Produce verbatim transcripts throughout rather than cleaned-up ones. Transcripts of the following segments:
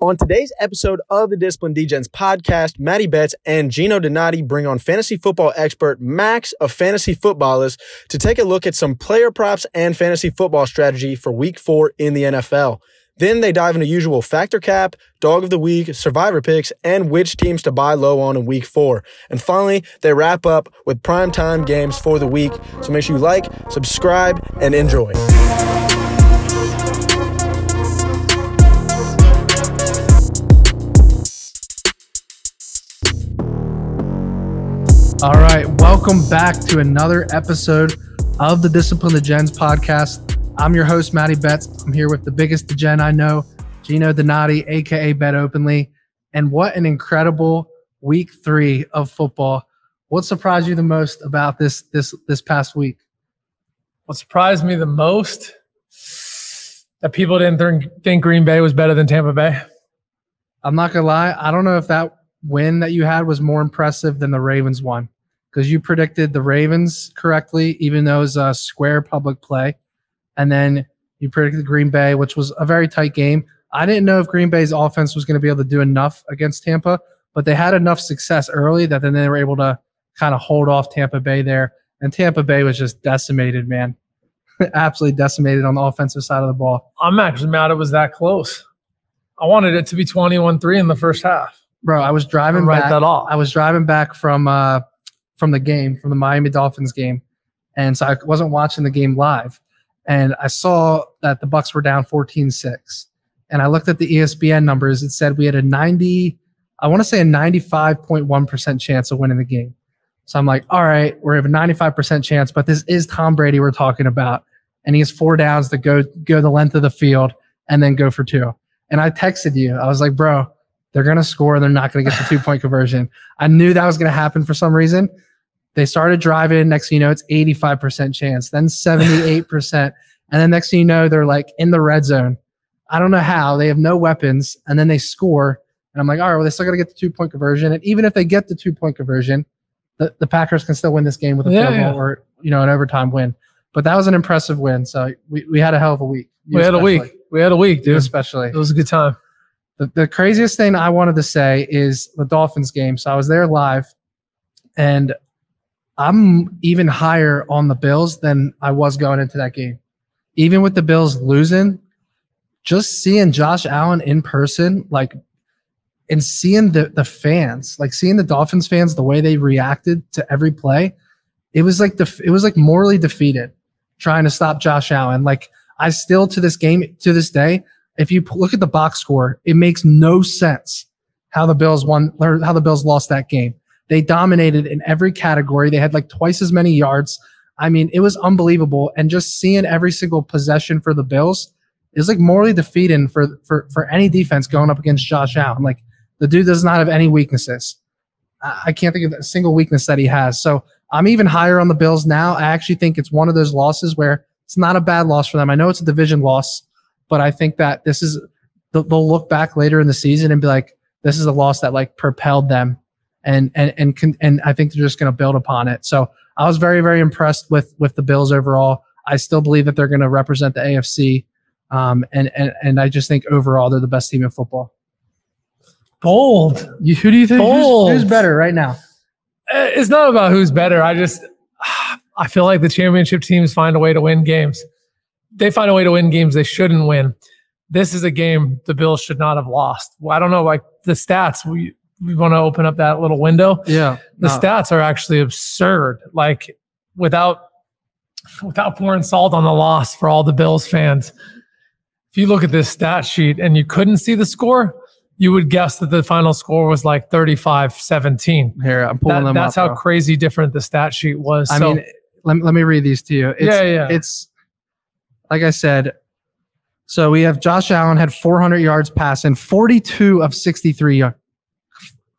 On today's episode of the Disciplined D-Gens podcast, Matty Bets and Gino Donati bring on fantasy football expert Max of FantasyFootballAZ to take a look at some player props and fantasy football strategy for week four in the N F L. Then they dive into usual factor cap, dog of the week, survivor picks, and which teams to buy low on in week four. And finally, they wrap up with primetime games for the week. So make sure you like, subscribe, and enjoy. All right, welcome back to another episode of the Disciplined D-Gens podcast. I'm your host, Matty Bets. I'm here with the biggest D-Gen I know, Gino Donati, a k a. Bet Openly. And what an incredible week three of football. What surprised you the most about this this this past week? What surprised me the most? That people didn't th- think Green Bay was better than Tampa Bay. I'm not going to lie. I don't know if that win that you had was more impressive than the Ravens one, because you predicted the Ravens correctly, even though it was a square public play. And then you predicted Green Bay, which was a very tight game. I didn't know if Green Bay's offense was going to be able to do enough against Tampa, but they had enough success early that then they were able to kind of hold off Tampa Bay there. And Tampa Bay was just decimated, man. Absolutely decimated on the offensive side of the ball. I'm actually mad it was that close. I wanted it to be twenty-one three in the first half. Bro, I was driving back. Write that off. I was driving back from uh, from the game, from the Miami Dolphins game. And so I wasn't watching the game live. And I saw that the Bucs were down fourteen six. And I looked at the E S P N numbers. It said we had a ninety, I want to say a ninety-five point one percent chance of winning the game. So I'm like, all right, we have a ninety-five percent chance, but this is Tom Brady we're talking about. And he has four downs to go, go the length of the field and then go for two. And I texted you. I was like, bro, they're going to score. They're not going to get the two-point conversion. I knew that was going to happen for some reason. They started driving. Next thing you know, it's eighty-five percent chance, then seventy-eight percent. And then next thing you know, they're like in the red zone. I don't know how. They have no weapons. And then they score. And I'm like, all right, well, they still got to get the two-point conversion. And even if they get the two-point conversion, the, the Packers can still win this game with a yeah, field goal yeah. or you know an overtime win. But that was an impressive win. So we, we had a hell of a week. We had especially. a week. We had a week, dude. Especially. It was a good time. The, the craziest thing I wanted to say is the Dolphins game. So I was there live. And I'm even higher on the Bills than I was going into that game. Even with the Bills losing, just seeing Josh Allen in person, like, and seeing the the fans, like seeing the Dolphins fans, the way they reacted to every play, it was like the it was like morally defeated trying to stop Josh Allen. Like, I still to this game to this day, if you look at the box score, it makes no sense how the Bills won or how the Bills lost that game. They dominated in every category. They had like twice as many yards. I mean, it was unbelievable. And just seeing every single possession for the Bills is like morally defeating for, for, for any defense going up against Josh Allen. Like, the dude does not have any weaknesses. I can't think of a single weakness that he has. So I'm even higher on the Bills now. I actually think it's one of those losses where it's not a bad loss for them. I know it's a division loss, but I think that this is, they'll look back later in the season and be like, this is a loss that like propelled them. And and and can, and I think they're just going to build upon it. So I was very, very impressed with with the Bills overall. I still believe that they're going to represent the A F C, um, and and and I just think overall they're the best team in football. Bold. You, who do you think? Bold. Who's, who's better right now? It's not about who's better. I just I feel like the championship teams find a way to win games. They find a way to win games they shouldn't win. This is a game the Bills should not have lost. Well, I don't know, like the stats. We, We want to open up that little window. Yeah. The no. stats are actually absurd. Like, without without pouring salt on the loss for all the Bills fans, if you look at this stat sheet and you couldn't see the score, you would guess that the final score was like thirty-five seventeen. Here, I'm pulling that, them that's up. That's how bro. crazy different the stat sheet was. I so, mean, let, let me read these to you. It's, yeah, yeah. It's, like I said, so we have Josh Allen had four hundred yards passing, forty-two of sixty-three yards.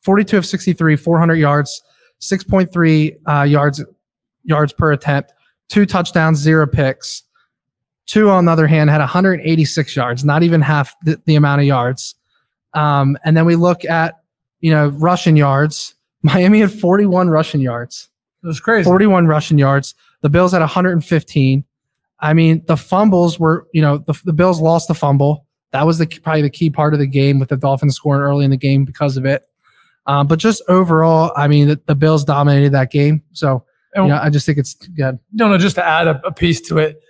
forty-two of sixty-three, four hundred yards, six point three uh, yards yards per attempt, two touchdowns, zero picks. Tua, on the other hand, had one hundred eighty-six yards, not even half the, the amount of yards. Um, and then we look at, you know, rushing yards. Miami had forty-one rushing yards. It was crazy. forty-one rushing yards. The Bills had one hundred fifteen. I mean, the fumbles were, you know, the, the Bills lost the fumble. That was the probably the key part of the game, with the Dolphins scoring early in the game because of it. Um, but just overall, I mean, the, the Bills dominated that game. So you know, I just think it's good. No, no, just to add a, a piece to it,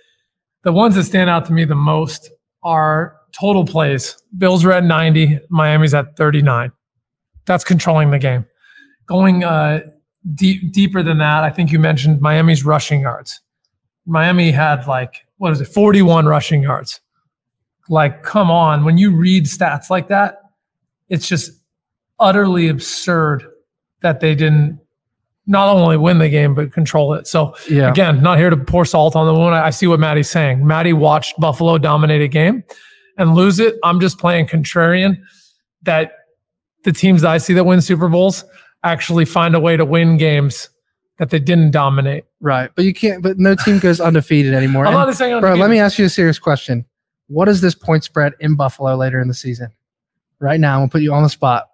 the ones that stand out to me the most are total plays. Bills are at ninety, Miami's at thirty-nine. That's controlling the game. Going uh, deep, deeper than that, I think you mentioned Miami's rushing yards. Miami had like, what is it, forty-one rushing yards. Like, come on. When you read stats like that, it's just utterly absurd that they didn't not only win the game, but control it. So, yeah. Again, not here to pour salt on the wound. I see what Matty's saying. Matty watched Buffalo dominate a game and lose it. I'm just playing contrarian that the teams that I see that win Super Bowls actually find a way to win games that they didn't dominate. Right. But you can't, but no team goes undefeated anymore. I'm and, not saying undefeated. Bro, let me ask you a serious question. What is this point spread in Buffalo later in the season? Right now, I'm gonna put you on the spot.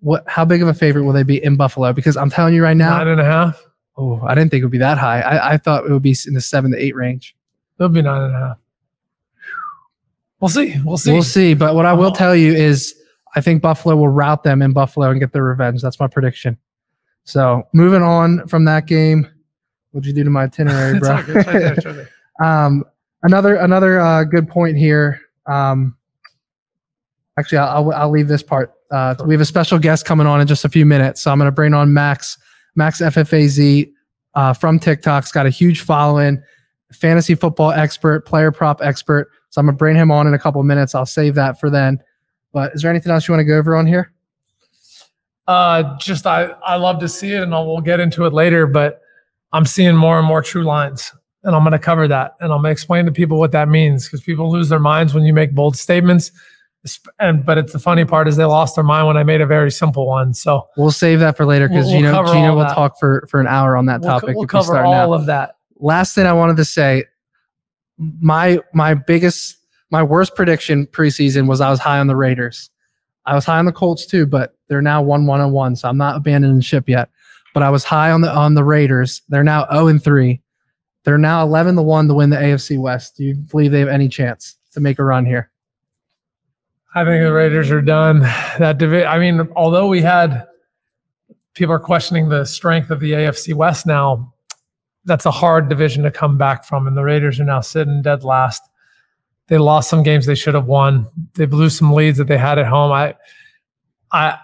What? How big of a favorite will they be in Buffalo? Because I'm telling you right now, nine and a half. Oh, I didn't think it would be that high. I, I thought it would be in the seven to eight range. It'll be nine and a half. We'll see. We'll see. We'll see. But what I will tell you is, I think Buffalo will rout them in Buffalo and get their revenge. That's my prediction. So moving on from that game, what'd you do to my itinerary, bro? It's all good. Try there, try there. um. Another another uh, good point here. Um, actually, I'll, I'll I'll leave this part. Uh, sure. We have a special guest coming on in just a few minutes, so I'm going to bring on Max Max F F A Z uh, from TikTok's got a huge following, fantasy football expert, player prop expert. So I'm going to bring him on in a couple of minutes. I'll save that for then. But is there anything else you want to go over on here? Uh, just I I love to see it, and I'll, we'll get into it later. But I'm seeing more and more true lines. And I'm going to cover that, and I'm going to explain to people what that means, because people lose their minds when you make bold statements. And but it's the funny part is they lost their mind when I made a very simple one. So we'll save that for later, because we'll, Gino, we'll Gino will that. talk for, for an hour on that we'll topic. Co- we'll cover we all now. of that. Last thing I wanted to say, my my biggest, my worst prediction preseason was I was high on the Raiders. I was high on the Colts too, but they're now one one and one, so I'm not abandoning ship yet. But I was high on the on the Raiders. They're now zero and three. They're now eleven to one to win the A F C West. Do you believe they have any chance to make a run here? I think the Raiders are done. That divi- I mean, although we had people are questioning the strength of the A F C West now, that's a hard division to come back from, and the Raiders are now sitting dead last. They lost some games they should have won. They blew some leads that they had at home. I I,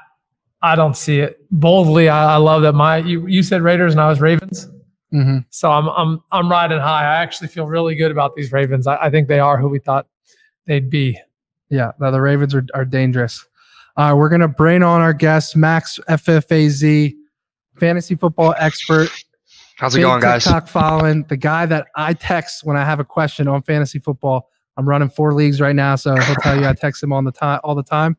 I don't see it. Boldly, I, I love that my you, you said Raiders and I was Ravens. Mm-hmm. So I'm I'm I'm riding high. I actually feel really good about these Ravens. I, I think they are who we thought they'd be. Yeah, no, the Ravens are, are dangerous. Uh, we're gonna bring on our guest, Max F F A Z, fantasy football expert. How's it going, guys? TikTok following, the guy that I text when I have a question on fantasy football. I'm running four leagues right now, so he'll tell you I text him on the time all the time.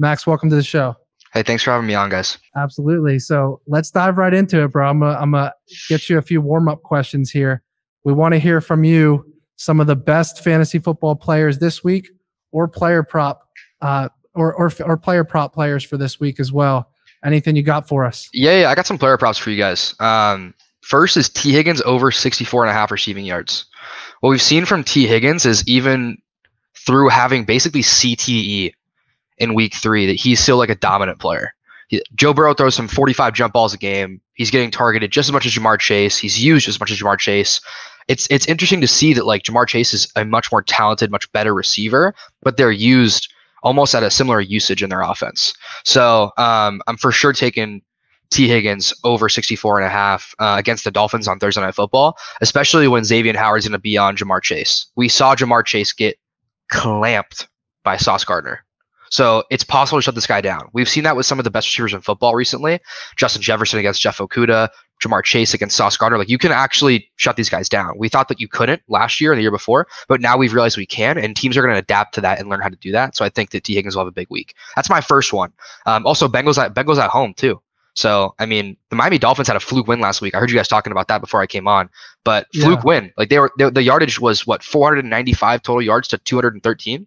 Max, welcome to the show. Hey, thanks for having me on, guys. Absolutely. So let's dive right into it, bro. I'm going I'm to get you a few warm-up questions here. We want to hear from you some of the best fantasy football players this week, or player prop uh, or, or or player prop players for this week as well. Anything you got for us? Yeah, yeah I got some player props for you guys. Um, first is T. Higgins over sixty-four and a half receiving yards. What we've seen from T. Higgins is even through having basically C T E, in week three, that he's still like a dominant player. He, Joe Burrow throws some forty-five jump balls a game. He's getting targeted just as much as Ja'Marr Chase. He's used as much as Ja'Marr Chase. It's it's interesting to see that like Ja'Marr Chase is a much more talented, much better receiver, but they're used almost at a similar usage in their offense. So um, I'm for sure taking T. Higgins over sixty-four and a half uh, against the Dolphins on Thursday Night Football, especially when Xavier Howard's going to be on Ja'Marr Chase. We saw Ja'Marr Chase get clamped by Sauce Gardner. So it's possible to shut this guy down. We've seen that with some of the best receivers in football recently. Justin Jefferson against Jeff Okudah, Ja'Marr Chase against Sauce Gardner. Like, you can actually shut these guys down. We thought that you couldn't last year and the year before, but now we've realized we can, and teams are going to adapt to that and learn how to do that. So I think that T. Higgins will have a big week. That's my first one. Um, also, Bengals at, Bengals at home too. So, I mean, the Miami Dolphins had a fluke win last week. I heard you guys talking about that before I came on, but fluke yeah. win. Like, they were they, the yardage was, what, four hundred ninety-five total yards to two hundred thirteen?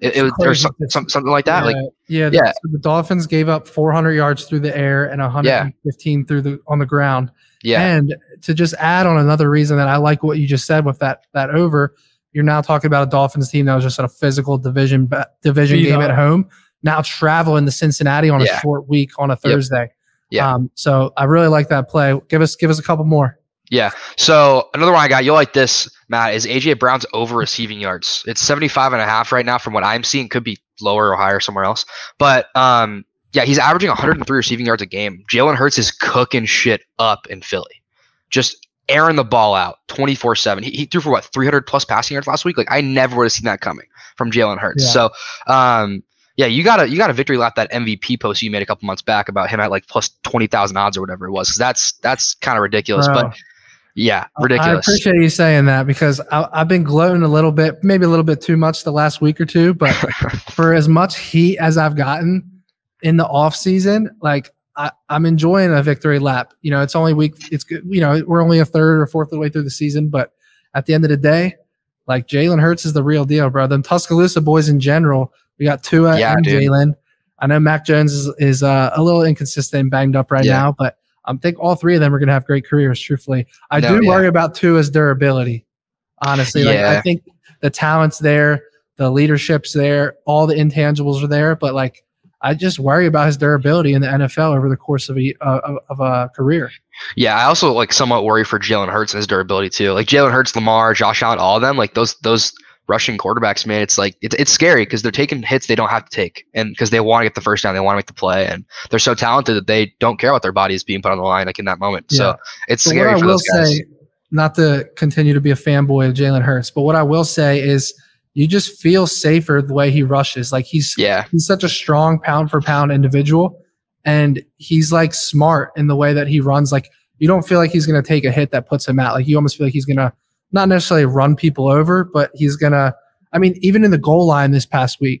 It, it was or some, some, something like that. Yeah, like yeah, yeah. So the Dolphins gave up four hundred yards through the air and one hundred fifteen yeah. through the on the ground. Yeah, and to just add on another reason that I like what you just said with that that over You're now talking about a Dolphins team that was just in a physical division division Beat game up. At home. Now traveling to Cincinnati on yeah. a short week on a Thursday. Yep. Yeah. Um, so I really like that play. Give us give us a couple more. Yeah. So another one I got, you'll like this, Matt, is A J Brown's over receiving yards. It's seventy-five and a half right now from what I'm seeing. Could be lower or higher somewhere else. But um, yeah, he's averaging one hundred three receiving yards a game. Jalen Hurts is cooking shit up in Philly. Just airing the ball out twenty-four seven. He, he threw for what, three hundred plus passing yards last week? Like I never would have seen that coming from Jalen Hurts. Yeah. So um, yeah, you got to you got to victory lap that M V P post you made a couple months back about him at like plus twenty thousand odds or whatever it was. Cause that's that's kind of ridiculous, Bro. But yeah, ridiculous. I appreciate you saying that because I, I've been gloating a little bit, maybe a little bit too much the last week or two, but for as much heat as I've gotten in the off season, like I, I'm enjoying a victory lap. You know, it's only week. It's good. You know, we're only a third or fourth of the way through the season, but at the end of the day, like Jalen Hurts is the real deal, bro. Them Tuscaloosa boys in general. We got Tua yeah, and Jalen. I know Mac Jones is, is uh, a little inconsistent and banged up right yeah. now, but I um, think all three of them are going to have great careers, truthfully. I no, do yeah. worry about Tua's durability, honestly. Yeah. Like, I think the talent's there, the leadership's there, all the intangibles are there, but like I just worry about his durability in the N F L over the course of a uh, of a career. Yeah, I also like somewhat worry for Jalen Hurts and his durability too. Like Jalen Hurts, Lamar, Josh Allen, all of them, like those those – rushing quarterbacks, man, it's like it's it's scary because they're taking hits they don't have to take, and because they want to get the first down, they want to make the play, and they're so talented that they don't care about their bodies being put on the line like in that moment. Yeah. So it's but scary for those guys. Say, not to continue to be a fanboy of Jalen Hurts, but what I will say is you just feel safer the way he rushes. Like he's yeah. he's such a strong pound for pound individual, and he's like smart in the way that he runs. Like you don't feel like he's going to take a hit that puts him out. Like you almost feel like he's going to. Not necessarily run people over, but he's going to – I mean, even in the goal line this past week,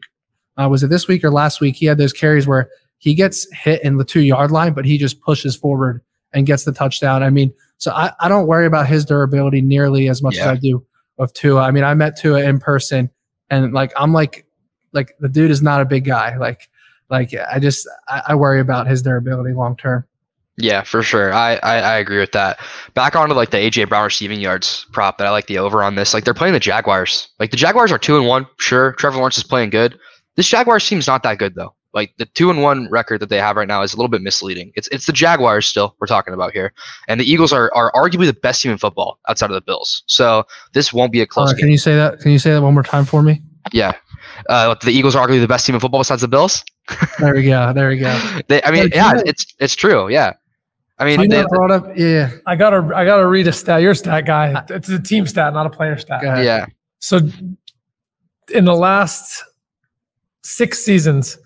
uh, was it this week or last week, he had those carries where he gets hit in the two-yard line, but he just pushes forward and gets the touchdown. I mean, so I, I don't worry about his durability nearly as much yeah. as I do of Tua. I mean, I met Tua in person, and, like, I'm like – like, the dude is not a big guy. Like, like I just – I worry about his durability long-term. Yeah, for sure. I, I I agree with that. Back onto like the A J Brown receiving yards prop that I like the over on this. Like they're playing the Jaguars. Like the Jaguars are two and one. Sure, Trevor Lawrence is playing good. This Jaguars team's not that good though. Like the two and one record that they have right now is a little bit misleading. It's it's the Jaguars still we're talking about here, and the Eagles are are arguably the best team in football outside of the Bills. So this won't be a close. Uh, can game. you say that? Can you say that one more time for me? Yeah. Uh, the Eagles are arguably the best team in football besides the Bills. There we go. There we go. They, I mean, yeah, it's it's true. Yeah. I mean, I they, brought up, yeah. I gotta, I gotta read a stat. You're a stat guy. It's a team stat, not a player stat. Yeah. So, in the last six seasons,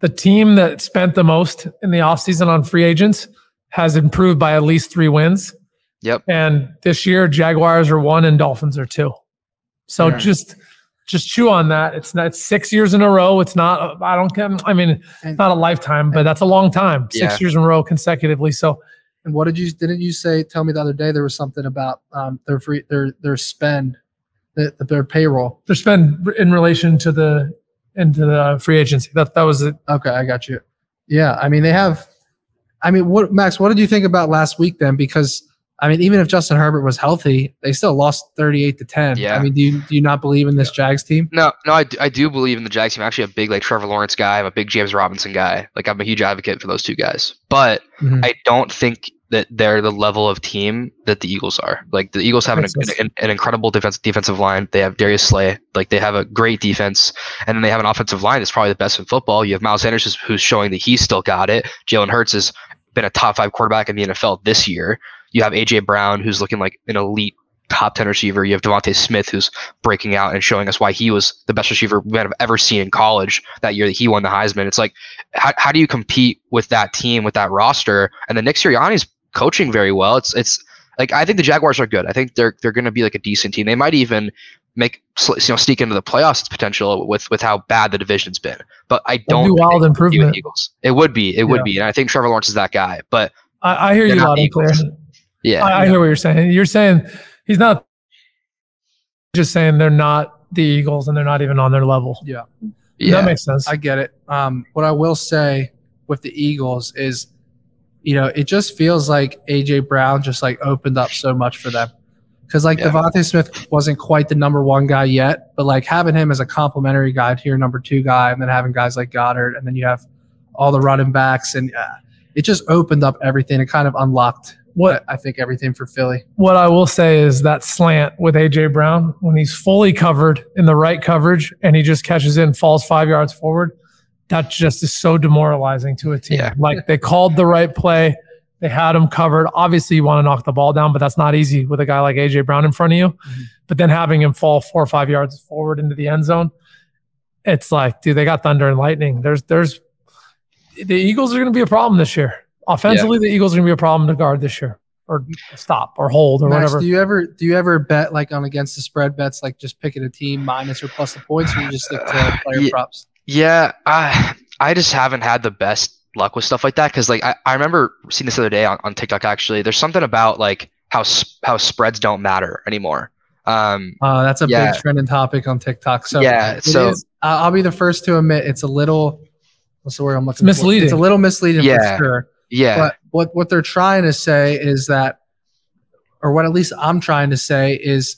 the team that spent the most in the offseason on free agents has improved by at least three wins. Yep. And this year, Jaguars are one and Dolphins are two. So yeah. just, just chew on that. It's not it's six years in a row. It's not. I don't. I mean, it's not a lifetime, but that's a long time. Six yeah. years in a row consecutively. So, and what did you? Didn't you say? Tell me the other day there was something about um, their free, their their spend, their, their payroll, their spend in relation to the into the free agency. That that was it. Okay, I got you. Yeah, I mean they have. I mean, what Max? What did you think about last week then? Because. I mean, even if Justin Herbert was healthy, they still lost thirty-eight to ten. Yeah. I mean, do you do you not believe in this yeah. Jags team? No, no, I do, I do believe in the Jags team. I'm actually a big like Trevor Lawrence guy. I'm a big James Robinson guy. Like I'm a huge advocate for those two guys. But mm-hmm. I don't think that they're the level of team that the Eagles are. Like the Eagles have an, an, an incredible defense, defensive line. They have Darius Slay. Like they have a great defense. And then they have an offensive line that's probably the best in football. You have Miles Sanders who's showing that he's still got it. Jalen Hurts has been a top five quarterback in the N F L this year. You have A J Brown, who's looking like an elite top ten receiver. You have DeVonta Smith, who's breaking out and showing us why he was the best receiver we might have ever seen in college that year that he won the Heisman. It's like, how how do you compete with that team, with that roster? And then Nick Sirianni's coaching very well. It's it's like I think the Jaguars are good. I think they're they're going to be like a decent team. They might even make you know sneak into the playoffs. Its potential with with how bad the division's been. But I don't do wild improvement. Eagles. It would be. It yeah. would be. And I think Trevor Lawrence is that guy. But I, I hear you loud and clear. Yeah, I, I hear what you're saying. You're saying he's not just saying they're not the Eagles and they're not even on their level. Yeah, yeah. That makes sense. I get it. Um, what I will say with the Eagles is, you know, it just feels like A J Brown just like opened up so much for them Because like yeah. DeVonta Smith wasn't quite the number one guy yet, but like having him as a complimentary guy to your number two guy, and then having guys like Goddard, and then you have all the running backs, and uh, it just opened up everything. It kind of unlocked what I think everything for Philly. What I will say is that slant with A J Brown, when he's fully covered in the right coverage and he just catches in, falls five yards forward, that just is so demoralizing to a team. Yeah. Like they called the right play. They had him covered. Obviously, you want to knock the ball down, but that's not easy with a guy like A J Brown in front of you. Mm-hmm. But then having him fall four or five yards forward into the end zone, it's like, dude, they got thunder and lightning. There's, there's, the Eagles are going to be a problem this year. Offensively, yeah. the Eagles are going to be a problem to guard this year, or stop, or hold, or Max, whatever. Do you ever, do you ever bet like on against the spread bets, like just picking a team minus or plus the points, or you just stick to uh, player yeah, props? Yeah, I, I just haven't had the best luck with stuff like that, because like I, I remember seeing this the other day on, on TikTok actually. There's something about like how sp- how spreads don't matter anymore. Um, uh, that's a yeah. big trending topic on TikTok. So yeah, it so is, I'll be the first to admit it's a little what's the word I'm looking misleading. For? It's a little misleading yeah. for sure. Yeah. But what what they're trying to say is that, or what at least I'm trying to say is,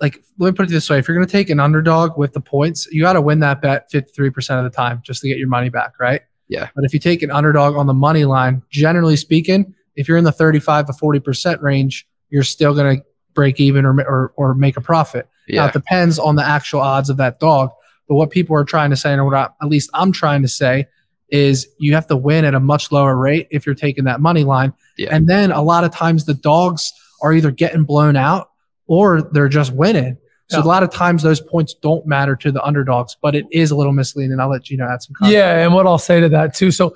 like, let me put it this way: if you're going to take an underdog with the points, you got to win that bet fifty-three percent of the time just to get your money back, right? Yeah. But if you take an underdog on the money line, generally speaking, if you're in the thirty-five to forty percent range, you're still going to break even or, or or make a profit. Yeah. Now, it depends on the actual odds of that dog. But what people are trying to say, and what I, at least I'm trying to say, is you have to win at a much lower rate if you're taking that money line. Yeah. And then a lot of times the dogs are either getting blown out or they're just winning. So a lot of times those points don't matter to the underdogs, but it is a little misleading. And I'll let Gino add some comments. Yeah, and what I'll say to that too. So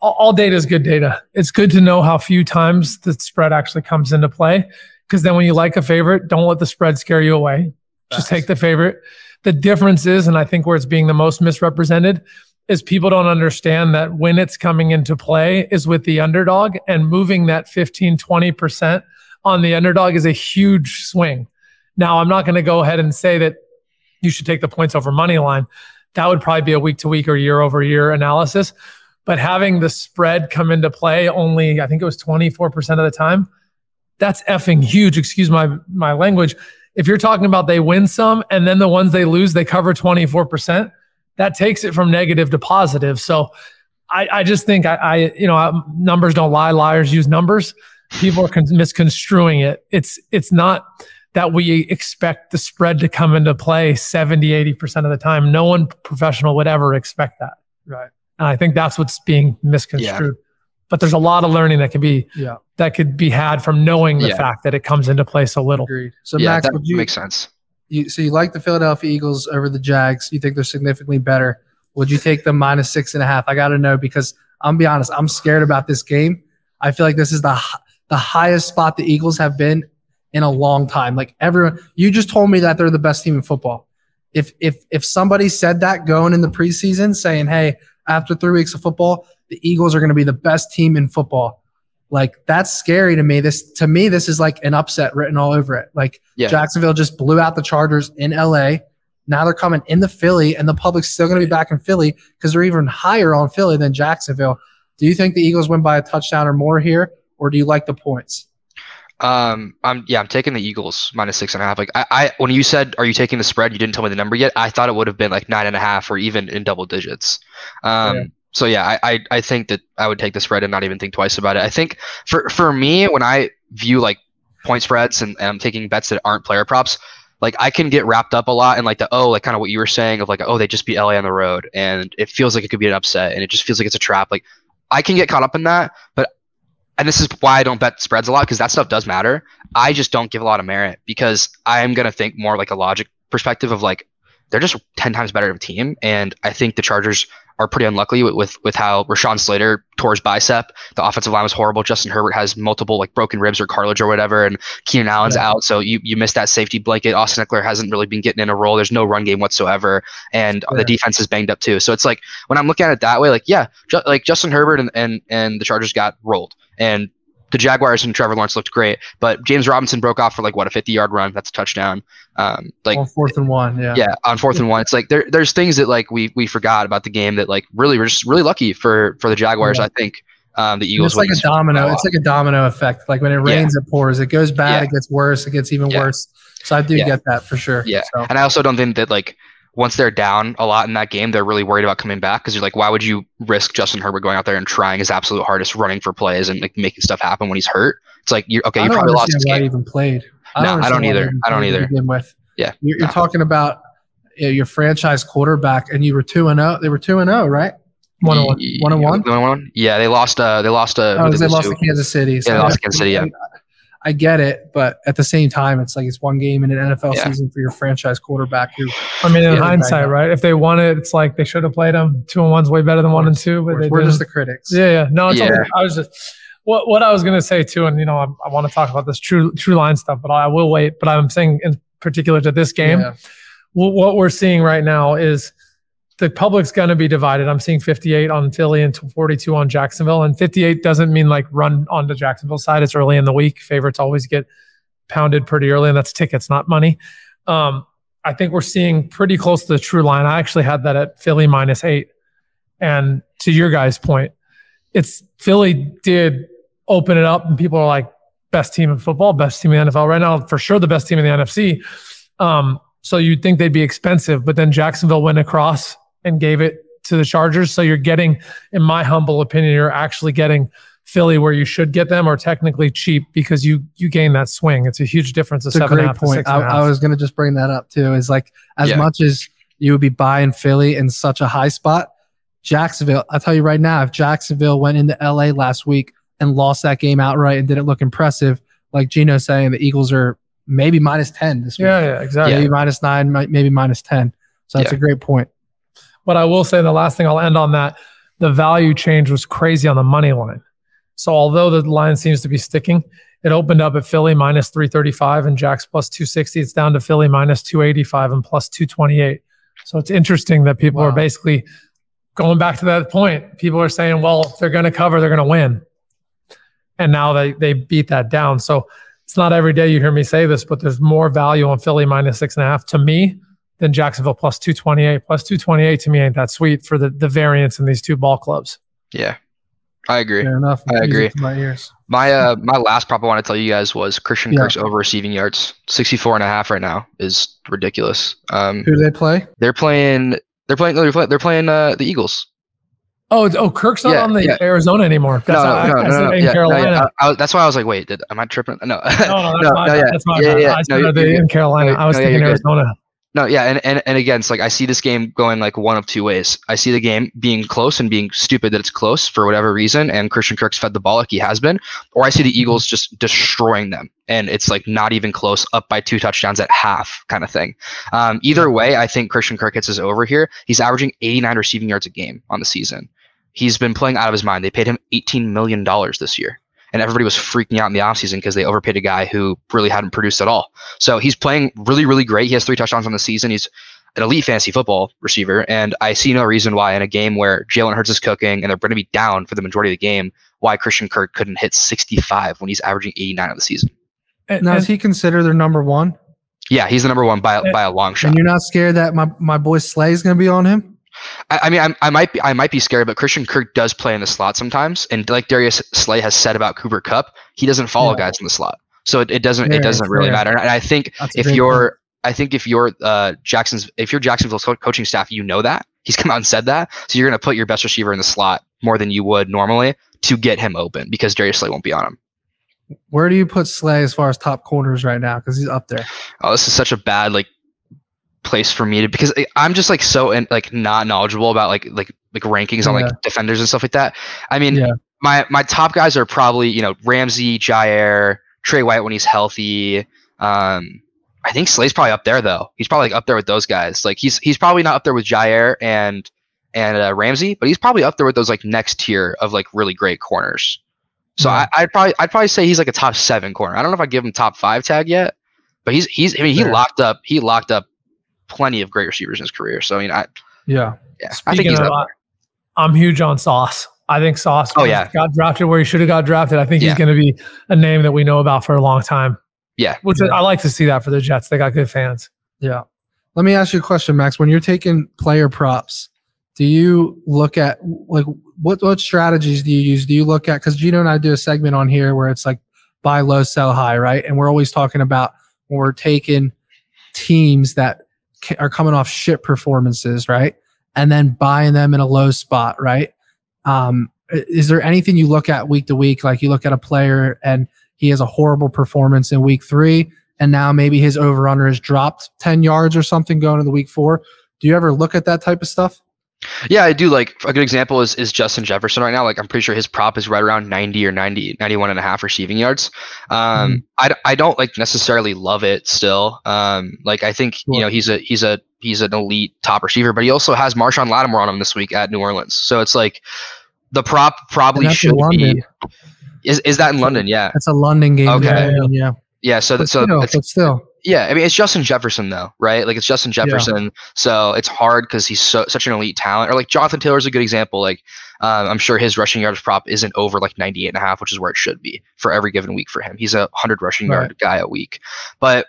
all data is good data. It's good to know how few times the spread actually comes into play, because then when you like a favorite, don't let the spread scare you away. Just take the favorite. The difference is, and I think where it's being the most misrepresented, is people don't understand that when it's coming into play is with the underdog, and moving that fifteen, twenty percent on the underdog is a huge swing. Now, I'm not going to go ahead and say that you should take the points over money line. That would probably be a week-to-week or year-over-year analysis. But having the spread come into play only, I think it was twenty-four percent of the time, that's effing huge. Excuse my my language. If you're talking about they win some and then the ones they lose, they cover twenty-four percent, that takes it from negative to positive. So I, I just think, I, I you know, I, numbers don't lie. Liars use numbers. People are con- misconstruing it. It's It's not... that we expect the spread to come into play seventy, eighty percent of the time. No one professional would ever expect that. Right. And I think that's what's being misconstrued. Yeah. But there's a lot of learning that can be yeah. that could be had from knowing the yeah. fact that it comes into play so little. Agreed. So yeah, Max, that would you, makes sense. You, so you like the Philadelphia Eagles over the Jags. You think they're significantly better. Would you take them minus six and a half? I got to know, because I'm be honest, I'm scared about this game. I feel like this is the the highest spot the Eagles have been in a long time. Like everyone, you just told me that they're the best team in football. If if if somebody said that going in the preseason, saying, hey, after three weeks of football, the Eagles are going to be the best team in football, like that's scary to me. This to me, this is like an upset written all over it. Like yeah. Jacksonville just blew out the Chargers in L A. Now they're coming into Philly, and the public's still going to be back in Philly because they're even higher on Philly than Jacksonville. Do you think the Eagles win by a touchdown or more here, or do you like the points? Um, I'm yeah, I'm taking the Eagles minus six and a half. Like I, I, when you said, are you taking the spread? You didn't tell me the number yet. I thought it would have been like nine and a half or even in double digits. Um, yeah. so yeah, I, I, I think that I would take the spread and not even think twice about it. I think for, for me, when I view like point spreads and, and I'm taking bets that aren't player props, like I can get wrapped up a lot in like the, oh, like kind of what you were saying of like, oh, they just beat L A on the road and it feels like it could be an upset and it just feels like it's a trap. Like I can get caught up in that, but and this is why I don't bet spreads a lot, because that stuff does matter. I just don't give a lot of merit because I'm going to think more like a logic perspective of like, they're just ten times better of a team. And I think the Chargers are pretty unlucky with, with, with how Rashawn Slater tore his bicep. The offensive line was horrible. Justin Herbert has multiple like broken ribs or cartilage or whatever. And Keenan Allen's yeah. out. So you, you missed that safety blanket. Austin Eckler hasn't really been getting in a role. There's no run game whatsoever. And yeah. the defense is banged up too. So it's like, when I'm looking at it that way, like, yeah, ju- like Justin Herbert and, and, and the Chargers got rolled. And the Jaguars and Trevor Lawrence looked great, but James Robinson broke off for like what a fifty-yard run. That's a touchdown. Um, like on fourth and one, yeah, yeah, on fourth and one. It's like there, there's things that like we we forgot about the game that like really we're just really lucky for for the Jaguars. Yeah. I think Um, the Eagles. It's like a domino. It's like a domino effect. Like when it rains, yeah. it pours. It goes bad. Yeah. It gets worse. It gets even yeah. worse. So I do yeah. get that for sure. Yeah. So. And I also don't think that like once they're down a lot in that game, they're really worried about coming back because you're like, why would you risk Justin Herbert going out there and trying his absolute hardest, running for plays and like making stuff happen when he's hurt? It's like you're okay. You probably lost this game. I don't even played. I no, don't I don't either. I don't either. With. Yeah. You're, you're no. talking about you know, your franchise quarterback, and you were two and zero. They were two and zero, right? One and one. One and one. One and one. Yeah, they lost. Uh, they lost. Uh, oh, they lost to Kansas City. So yeah, they lost to Kansas City. Yeah. I get it, but at the same time, it's like it's one game in an N F L yeah. season for your franchise quarterback. Who, I mean, in hindsight, right? If they won it, it's like they should have played them. Two and one's way better than one and two, but they we're didn't. Just the critics. Yeah, yeah. No, it's yeah. Okay. I was just what what I was gonna say too, and you know, I, I want to talk about this true true line stuff, but I will wait. But I'm saying in particular to this game, yeah. w- what we're seeing right now is. The public's going to be divided. I'm seeing fifty-eight on Philly and forty-two on Jacksonville. And fifty-eight doesn't mean like run on the Jacksonville side. It's early in the week. Favorites always get pounded pretty early, and that's tickets, not money. Um, I think we're seeing pretty close to the true line. I actually had that at Philly minus eight. And to your guys' point, it's Philly did open it up, and people are like, best team in football, best team in the N F L right now, for sure the best team in the N F C. Um, so you'd think they'd be expensive, but then Jacksonville went across and gave it to the Chargers. So you're getting, in my humble opinion, you're actually getting Philly where you should get them, or technically cheap because you you gain that swing. It's a huge difference. It's a great point. I, I was going to just bring that up too. Is like as yeah. much as you would be buying Philly in such a high spot, Jacksonville, I'll tell you right now, if Jacksonville went into L A last week and lost that game outright and didn't look impressive, like Gino's saying, the Eagles are maybe minus ten this week. Yeah, yeah, exactly. Maybe yeah. minus nine, maybe minus ten. So that's yeah. a great point. But I will say the last thing I'll end on that, the value change was crazy on the money line. So although the line seems to be sticking, it opened up at Philly minus three thirty-five and Jax plus two sixty. It's down to Philly minus two eighty-five and plus two twenty-eight. So it's interesting that people wow. are basically going back to that point. People are saying, well, if they're going to cover, they're going to win. And now they, they beat that down. So it's not every day you hear me say this, but there's more value on Philly minus six and a half to me than Jacksonville plus two twenty-eight. Plus two twenty-eight to me ain't that sweet for the, the variance in these two ball clubs. Yeah, I agree. Fair enough. I agree. My, ears. my uh my last prop I want to tell you guys was Christian yeah. Kirk's over receiving yards. sixty-four and a half right now is ridiculous. Um, Who do they play? They're playing. They're playing. They're playing. They're playing uh, the Eagles. Oh, oh, Kirk's not yeah, on the yeah. Arizona anymore. That's no, not, no, that's no, no, in yeah, Carolina. No, yeah. I, I, that's why I was like, wait, did, am I tripping? No, no, no, that's no, my, no yeah. that's my yeah, yeah, I said no, in good. Carolina. No, I was no, thinking Arizona. Good. No, yeah, and, and, and again, it's like I see this game going like one of two ways. I see the game being close and being stupid that it's close for whatever reason, and Christian Kirk's fed the ball like he has been, or I see the Eagles just destroying them, and it's like not even close, up by two touchdowns at half kind of thing. Um, either way, I think Christian Kirk hits his over here. He's averaging eighty-nine receiving yards a game on the season. He's been playing out of his mind. They paid him eighteen million dollars this year. And everybody was freaking out in the offseason because they overpaid a guy who really hadn't produced at all. So he's playing really, really great. He has three touchdowns on the season. He's an elite fantasy football receiver. And I see no reason why in a game where Jalen Hurts is cooking and they're going to be down for the majority of the game, why Christian Kirk couldn't hit sixty-five when he's averaging eighty-nine on the season. And, now, and, is he considered their number one? Yeah, he's the number one by, and, by a long shot. And you're not scared that my, my boy Slay is going to be on him? I, I mean, I, I might be, I might be scared, but Christian Kirk does play in the slot sometimes, and like Darius Slay has said about Cooper Kupp, he doesn't follow yeah. guys in the slot, so it, it doesn't, yeah, it doesn't really yeah. matter. And I think That's if you're, point. I think if you're uh, Jackson's, if you're Jacksonville's co- coaching staff, you know that he's come out and said that, so you're going to put your best receiver in the slot more than you would normally to get him open because Darius Slay won't be on him. Where do you put Slay as far as top corners right now? Because he's up there. Oh, this is such a bad like. place for me to because I'm just like so and like not knowledgeable about like like like rankings on yeah. like defenders and stuff like that. I mean, yeah. my my top guys are probably you know Ramsey, Jair, Trey White when he's healthy. Um, I think Slay's probably up there though. He's probably like, up there with those guys. Like he's he's probably not up there with Jair and and uh, Ramsey, but he's probably up there with those like next tier of like really great corners. So yeah. I, I'd probably I'd probably say he's like a top seven corner. I don't know if I give him top five tag yet, but he's he's I mean he yeah. locked up he locked up. plenty of great receivers in his career. So, I mean, I, yeah, yeah. I think he's up there. I'm huge on Sauce. I think Sauce oh, yeah. got drafted where he should have got drafted. I think yeah. he's going to be a name that we know about for a long time. Yeah. Which yeah. I like to see that for the Jets. They got good fans. Yeah. Let me ask you a question, Max. When you're taking player props, do you look at, like, what what strategies do you use? Do you look at, because Gino and I do a segment on here where it's like buy low, sell high, right? And we're always talking about when we're taking teams that are coming off shit performances, right? And then buying them in a low spot, right? Um, is there anything you look at week to week? Like, you look at a player and he has a horrible performance in week three, and now maybe his over-under has dropped ten yards or something going into the week four. Do you ever look at that type of stuff? Yeah, I do. Like, a good example is is Justin Jefferson right now. Like, I'm pretty sure his prop is right around ninety or ninety, ninety-one and a half receiving yards. Um, mm-hmm. I, I don't like necessarily love it still. Um, like, I think, sure. you know, he's a, he's a, he's an elite top receiver, but he also has Marshawn Lattimore on him this week at New Orleans. So it's like the prop probably should be, is, is that in London? Yeah. That's a London game. Okay. Yeah. Yeah. yeah. yeah so that's so, still, still. Yeah, I mean, it's Justin Jefferson, though, right? Like, it's Justin Jefferson, yeah. so it's hard because he's so, such an elite talent. Or, like, Jonathan Taylor is a good example. Like, um, I'm sure his rushing yards prop isn't over, like, ninety-eight and a half, which is where it should be for every given week for him. He's a one hundred rushing right. yard guy a week. But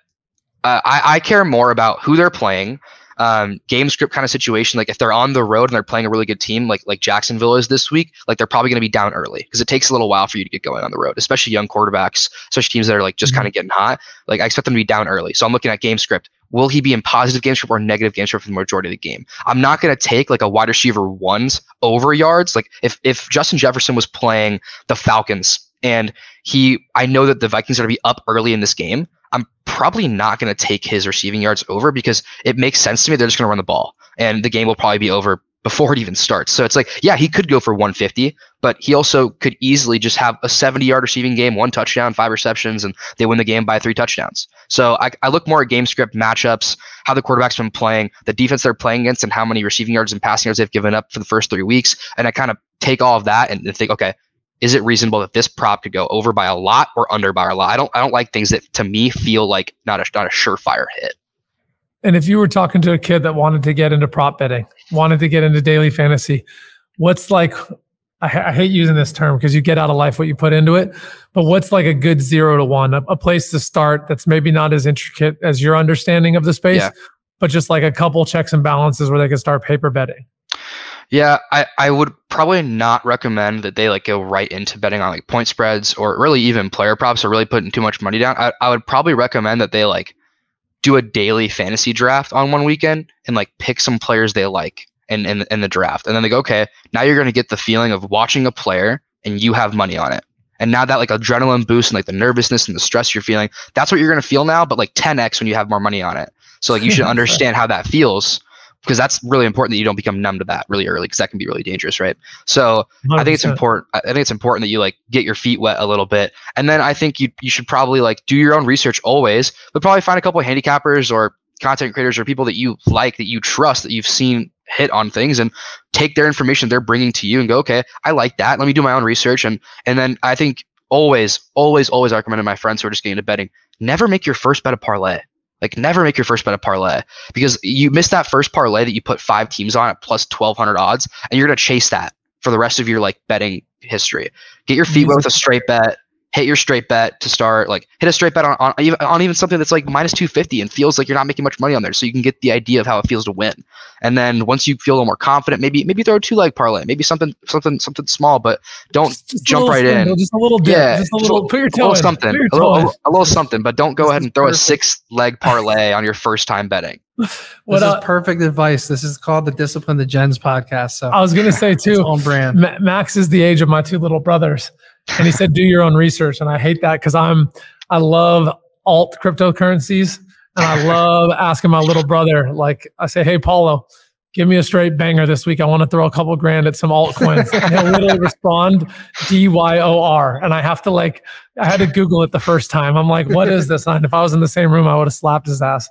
uh, I, I care more about who they're playing, um, game script kind of situation. Like, if they're on the road and they're playing a really good team, like like Jacksonville is this week, like, they're probably going to be down early because it takes a little while for you to get going on the road, especially young quarterbacks, especially teams that are like just mm-hmm. kind of getting hot. Like, I expect them to be down early. So I'm looking at game script. Will he be in positive game script or negative game script for the majority of the game? I'm not going to take like a wide receiver one's over yards. Like, if if Justin Jefferson was playing the Falcons and he, I know that the Vikings are going to be up early in this game, I'm probably not going to take his receiving yards over because it makes sense to me. They're just going to run the ball and the game will probably be over before it even starts. So it's like, yeah, he could go for one fifty, but he also could easily just have a seventy yard receiving game, one touchdown, five receptions, and they win the game by three touchdowns. So I, I look more at game script, matchups, how the quarterback's been playing, the defense they're playing against, and how many receiving yards and passing yards they've given up for the first three weeks. And I kind of take all of that and think, okay, is it reasonable that this prop could go over by a lot or under by a lot? I don't I don't like things that to me feel like not a not a surefire hit. And if you were talking to a kid that wanted to get into prop betting, wanted to get into daily fantasy, what's like, I, I hate using this term because you get out of life what you put into it, but what's like a good zero to one, a, a place to start that's maybe not as intricate as your understanding of the space, yeah. but just like a couple checks and balances where they can start paper betting? Yeah, I, I would probably not recommend that they like go right into betting on like point spreads or really even player props or really putting too much money down. I, I would probably recommend that they like do a daily fantasy draft on one weekend and like pick some players they like in, in, in the draft. And then they go, okay, now you're going to get the feeling of watching a player and you have money on it. And now that like adrenaline boost and like the nervousness and the stress you're feeling, that's what you're going to feel now, but like ten X when you have more money on it. So like you should understand how that feels, because that's really important that you don't become numb to that really early, because that can be really dangerous, right? So one hundred percent. I think it's important. I think it's important that you like get your feet wet a little bit, and then I think you you should probably like do your own research always, but probably find a couple of handicappers or content creators or people that you like, that you trust, that you've seen hit on things, and take their information they're bringing to you and go, okay, I like that. Let me do my own research, and and then I think always, always, always I recommend to my friends who are just getting into betting, never make your first bet a parlay. Like, never make your first bet a parlay, because you miss that first parlay that you put five teams on at plus twelve hundred odds, and you're going to chase that for the rest of your like betting history. Get your feet wet with a straight bet, hit your straight bet to start, like hit a straight bet on, on, even, on even something that's like minus two fifty and feels like you're not making much money on there, so you can get the idea of how it feels to win. And then once you feel a little more confident, maybe maybe throw a two-leg parlay, maybe something something something small, but don't just, just jump right spindle, in. Just a little dip, yeah, just a little, put your toe in. Something, put your toe a, little, in. A, a little something, but don't go this ahead and throw perfect. a six-leg parlay on your first time betting. What, this uh, is perfect advice. This is called the Discipline the Gens podcast. So I was going to say, too, on brand. Ma- Max is the age of my two little brothers. And he said, do your own research. And I hate that because I'm, I love alt cryptocurrencies. And I love asking my little brother, like I say, hey, Paulo, give me a straight banger this week. I want to throw a couple grand at some altcoins. And he'll literally respond D Y O R. And I have to like, I had to Google it the first time. I'm like, what is this? And if I was in the same room, I would have slapped his ass.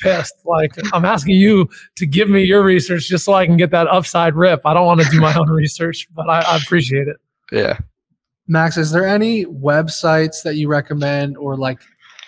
Pissed. Like, I'm asking you to give me your research just so I can get that upside rip. I don't want to do my own research, but I, I appreciate it. Yeah. Max, is there any websites that you recommend, or like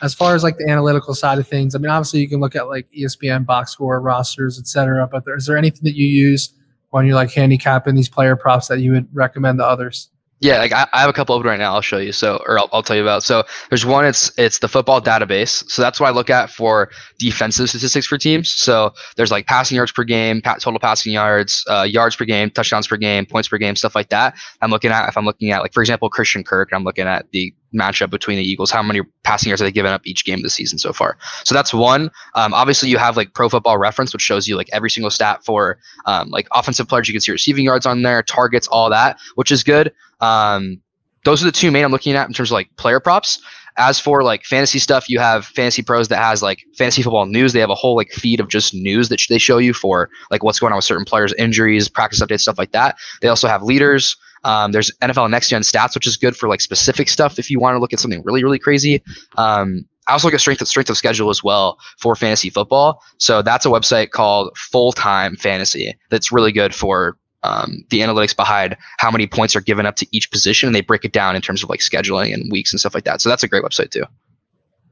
as far as like the analytical side of things? I mean, obviously you can look at like E S P N box score, rosters, et cetera, but there, is there anything that you use when you're like handicapping these player props that you would recommend to others? Yeah, like I, I have a couple open right now. I'll show you. So, or I'll, I'll tell you about. So, there's one. It's it's the football database. So that's what I look at for defensive statistics for teams. So there's like passing yards per game, pa- total passing yards, uh, yards per game, touchdowns per game, points per game, stuff like that. I'm looking at if I'm looking at like for example Christian Kirk. I'm looking at the matchup between the Eagles. How many passing yards have they given up each game of the season so far? So that's one. Um, obviously, you have like Pro Football Reference, which shows you like every single stat for um, like offensive players. You can see receiving yards on there, targets, all that, which is good. Um, those are the two main I'm looking at in terms of like player props. As for like fantasy stuff, you have Fantasy Pros that has like fantasy football news. They have a whole like feed of just news that sh- they show you for like what's going on with certain players, injuries, practice updates, stuff like that. They also have leaders. Um, there's N F L Next Gen Stats, which is good for like specific stuff if you want to look at something really, really crazy. Um, I also look at strength of strength of schedule as well for fantasy football. So that's a website called Full Time Fantasy that's really good for um, the analytics behind how many points are given up to each position, and they break it down in terms of like scheduling and weeks and stuff like that. So that's a great website too.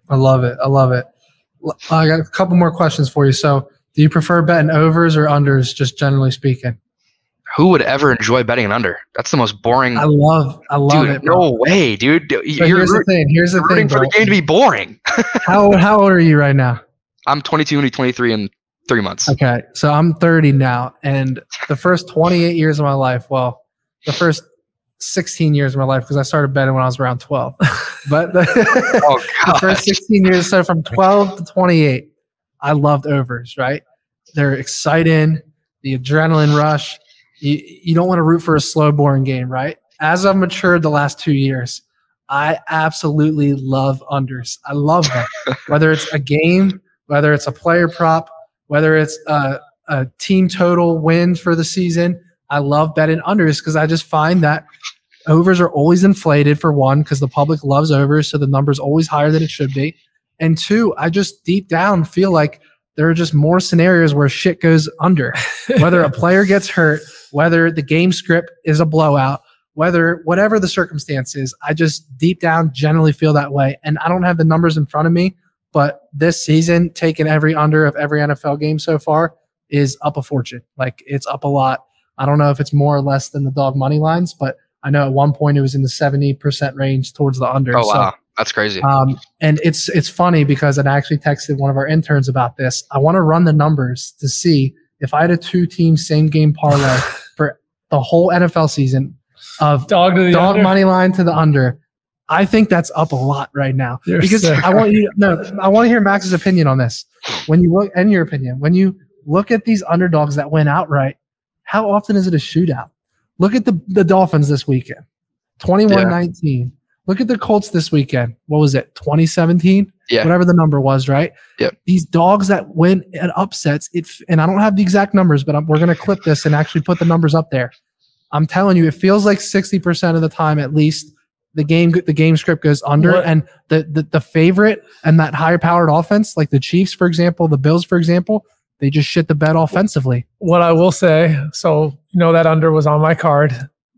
I love it. I love it. I got a couple more questions for you. So do you prefer betting overs or unders, just generally speaking? Who would ever enjoy betting an under? That's the most boring. I love, I love dude, it. Bro. No way, dude. You're here's root, the thing. Here's the rooting thing. For bro. The game to be boring. how how old are you right now? I'm twenty-two, and twenty-three in three months. Okay, so I'm thirty now, and the first twenty-eight years of my life, well, the first sixteen years of my life, because I started betting when I was around twelve. But the, oh, God. The first sixteen years, so from twelve to twenty-eight, I loved overs. Right? They're exciting. The adrenaline rush. You, you don't want to root for a slow, boring game, right? As I've matured the last two years, I absolutely love unders. I love them. Whether it's a game, whether it's a player prop, whether it's a, a team total win for the season, I love betting unders because I just find that overs are always inflated, for one, because the public loves overs, so the number's always higher than it should be. And two, I just deep down feel like there are just more scenarios where shit goes under, whether a player gets hurt, whether the game script is a blowout, whether whatever the circumstance is, I just deep down generally feel that way. And I don't have the numbers in front of me, but this season, taking every under of every N F L game so far is up a fortune. Like, it's up a lot. I don't know if it's more or less than the dog money lines, but I know at one point it was in the seventy percent range towards the under. Oh, wow. So, that's crazy. Um, and it's it's funny because I actually texted one of our interns about this. I want to run the numbers to see if I had a two-team same-game parlay for the whole N F L season of dog, to the dog money line to the under, I think that's up a lot right now. You're because sick. I want you to, no, I want to hear Max's opinion on this. When you look, and your opinion, when you look at these underdogs that win outright, how often is it a shootout? Look at the the Dolphins this weekend, twenty-one nineteen. Yeah. Look at the Colts this weekend. What was it, twenty seventeen? Yeah. Whatever the number was, right? Yep. These dogs that win at upsets, it, and I don't have the exact numbers, but I'm, we're going to clip this and actually put the numbers up there. I'm telling you, it feels like sixty percent of the time, at least, the game the game script goes under. What? And the, the the favorite and that higher-powered offense, like the Chiefs, for example, the Bills, for example, they just shit the bed offensively. What I will say, so you know that under was on my card.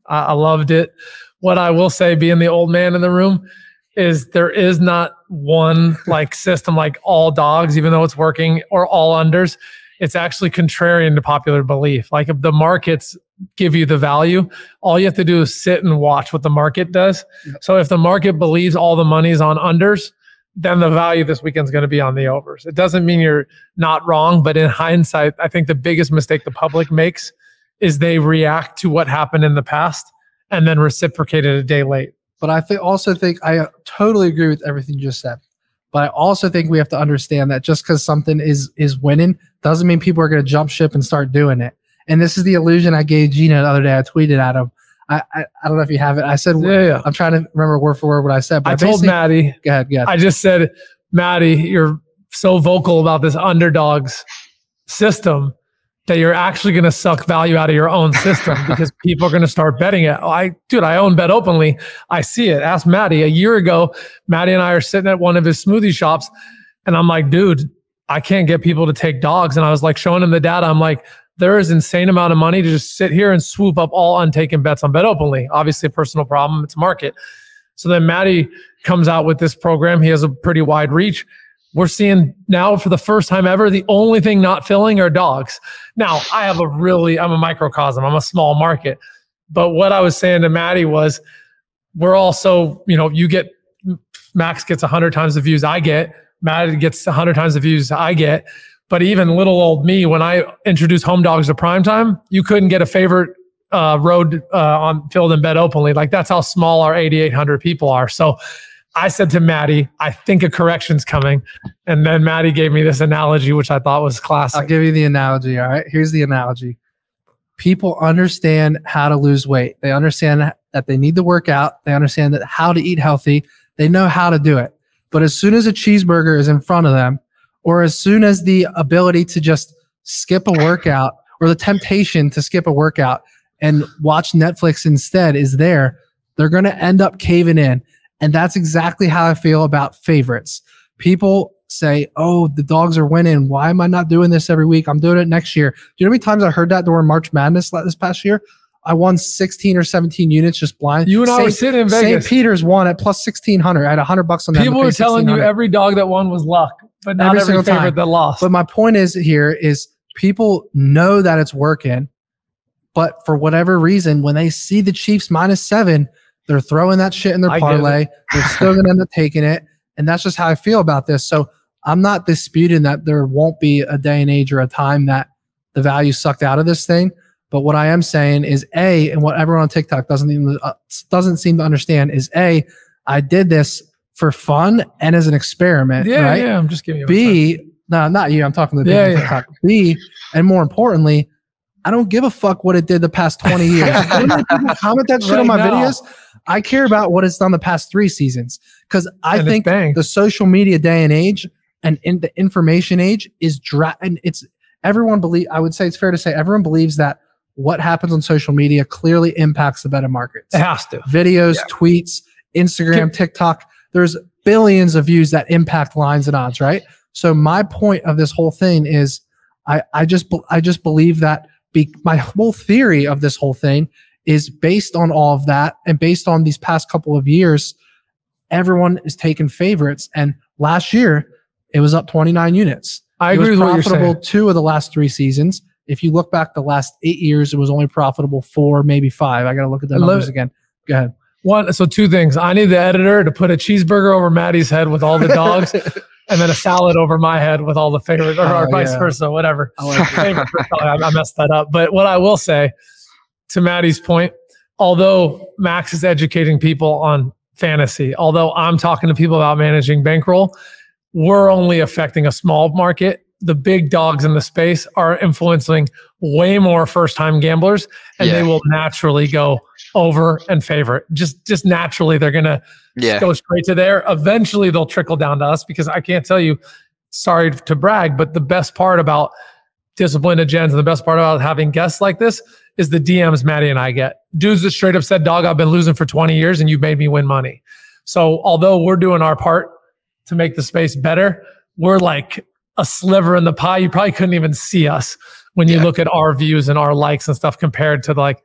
I, I loved it. What I will say, being the old man in the room, is there is not one like system like all dogs, even though it's working, or all unders. It's actually contrarian to popular belief. Like, if the markets give you the value, all you have to do is sit and watch what the market does. So if the market believes all the money's on unders, then the value this weekend's going to be on the overs. It doesn't mean you're not wrong, but in hindsight, I think the biggest mistake the public makes is they react to what happened in the past and then reciprocate it a day late. But I th- also think I totally agree with everything you just said. But I also think we have to understand that just because something is is winning doesn't mean people are going to jump ship and start doing it. And this is the illusion I gave Gino the other day. I tweeted at him. I I, I don't know if you have it. I said, yeah, yeah. I'm trying to remember word for word what I said. But I, I told Matty. Go ahead, go ahead. I just said, Matty, you're so vocal about this underdogs system that you're actually going to suck value out of your own system because people are going to start betting it. Oh, I, dude, I own Bet Openly. I see it. Ask Matty. A year ago, Matty and I are sitting at one of his smoothie shops, and I'm like, dude, I can't get people to take dogs. And I was like showing him the data. I'm like, there is insane amount of money to just sit here and swoop up all untaken bets on Bet Openly. Obviously a personal problem. It's market. So then Matty comes out with this program. He has a pretty wide reach. We're seeing now, for the first time ever, the only thing not filling are dogs. Now, I have a really, I'm a microcosm. I'm a small market. But what I was saying to Matty was, we're also, you know, you get, Max gets one hundred times the views I get. Matty gets one hundred times the views I get. But even little old me, when I introduced home dogs to primetime, you couldn't get a favorite uh, road uh, on Field and Bet openly. Like, that's how small our eighty-eight hundred people are. So I said to Matty, I think a correction's coming. And then Matty gave me this analogy, which I thought was classic. I'll give you the analogy, all right? Here's the analogy. People understand how to lose weight. They understand that they need to work out. They understand that how to eat healthy. They know how to do it. But as soon as a cheeseburger is in front of them, or as soon as the ability to just skip a workout, or the temptation to skip a workout and watch Netflix instead is there, they're going to end up caving in. And that's exactly how I feel about favorites. People say, oh, the dogs are winning. Why am I not doing this every week? I'm doing it next year. Do you know how many times I heard that during March Madness this past year? I won sixteen or seventeen units just blind. You and I were sitting in Vegas. Saint Peter's won at plus sixteen hundred. I had one hundred bucks on that. People were telling you every dog that won was luck, but not every favorite that lost. But my point is here is people know that it's working, but for whatever reason, when they see the Chiefs minus seven, they're throwing that shit in their parlay. They're still going to end up taking it. And that's just how I feel about this. So I'm not disputing that there won't be a day and age or a time that the value sucked out of this thing. But what I am saying is, A, and what everyone on TikTok doesn't even, uh, doesn't seem to understand is, A, I did this for fun and as an experiment. Yeah, right? yeah, I'm just giving you B, no, not you. I'm talking to the yeah, yeah. TikTok. B, and more importantly, I don't give a fuck what it did the past twenty years. When I comment that shit right on my now. videos, I care about what it's done the past three seasons. Because I and think the social media day and age and in the information age is dra- and it's everyone believe. I would say it's fair to say everyone believes that what happens on social media clearly impacts the betting markets. It has to. Videos, yeah. tweets, Instagram, TikTok. There's billions of views that impact lines and odds, right? So my point of this whole thing is I, I just I just believe that be, my whole theory of this whole thing is based on all of that and based on these past couple of years, everyone is taking favorites. And last year, it was up twenty-nine units. I agree with what you're saying. It was profitable two of the last three seasons. If you look back the last eight years, it was only profitable four, maybe five. I got to look at the numbers again. Go ahead. One, so two things. I need the editor to put a cheeseburger over Matty's head with all the dogs and then a salad over my head with all the favorites, or, oh, or vice yeah. versa, whatever. I, like favorite, I, I messed that up. But what I will say, to Matty's point, although Max is educating people on fantasy, although I'm talking to people about managing bankroll, we're only affecting a small market. The big dogs in the space are influencing way more first-time gamblers, and yeah. they will naturally go over and favorite. Just just naturally, they're going to yeah. go straight to there. Eventually, they'll trickle down to us because I can't tell you, sorry to brag, but the best part about disciplined agendas and the best part about having guests like this is the D Ms Matty and I get. Dudes that straight up said, dog, I've been losing for twenty years, and you've made me win money. So although we're doing our part to make the space better, we're like a sliver in the pie. You probably couldn't even see us when you yeah. look at our views and our likes and stuff compared to like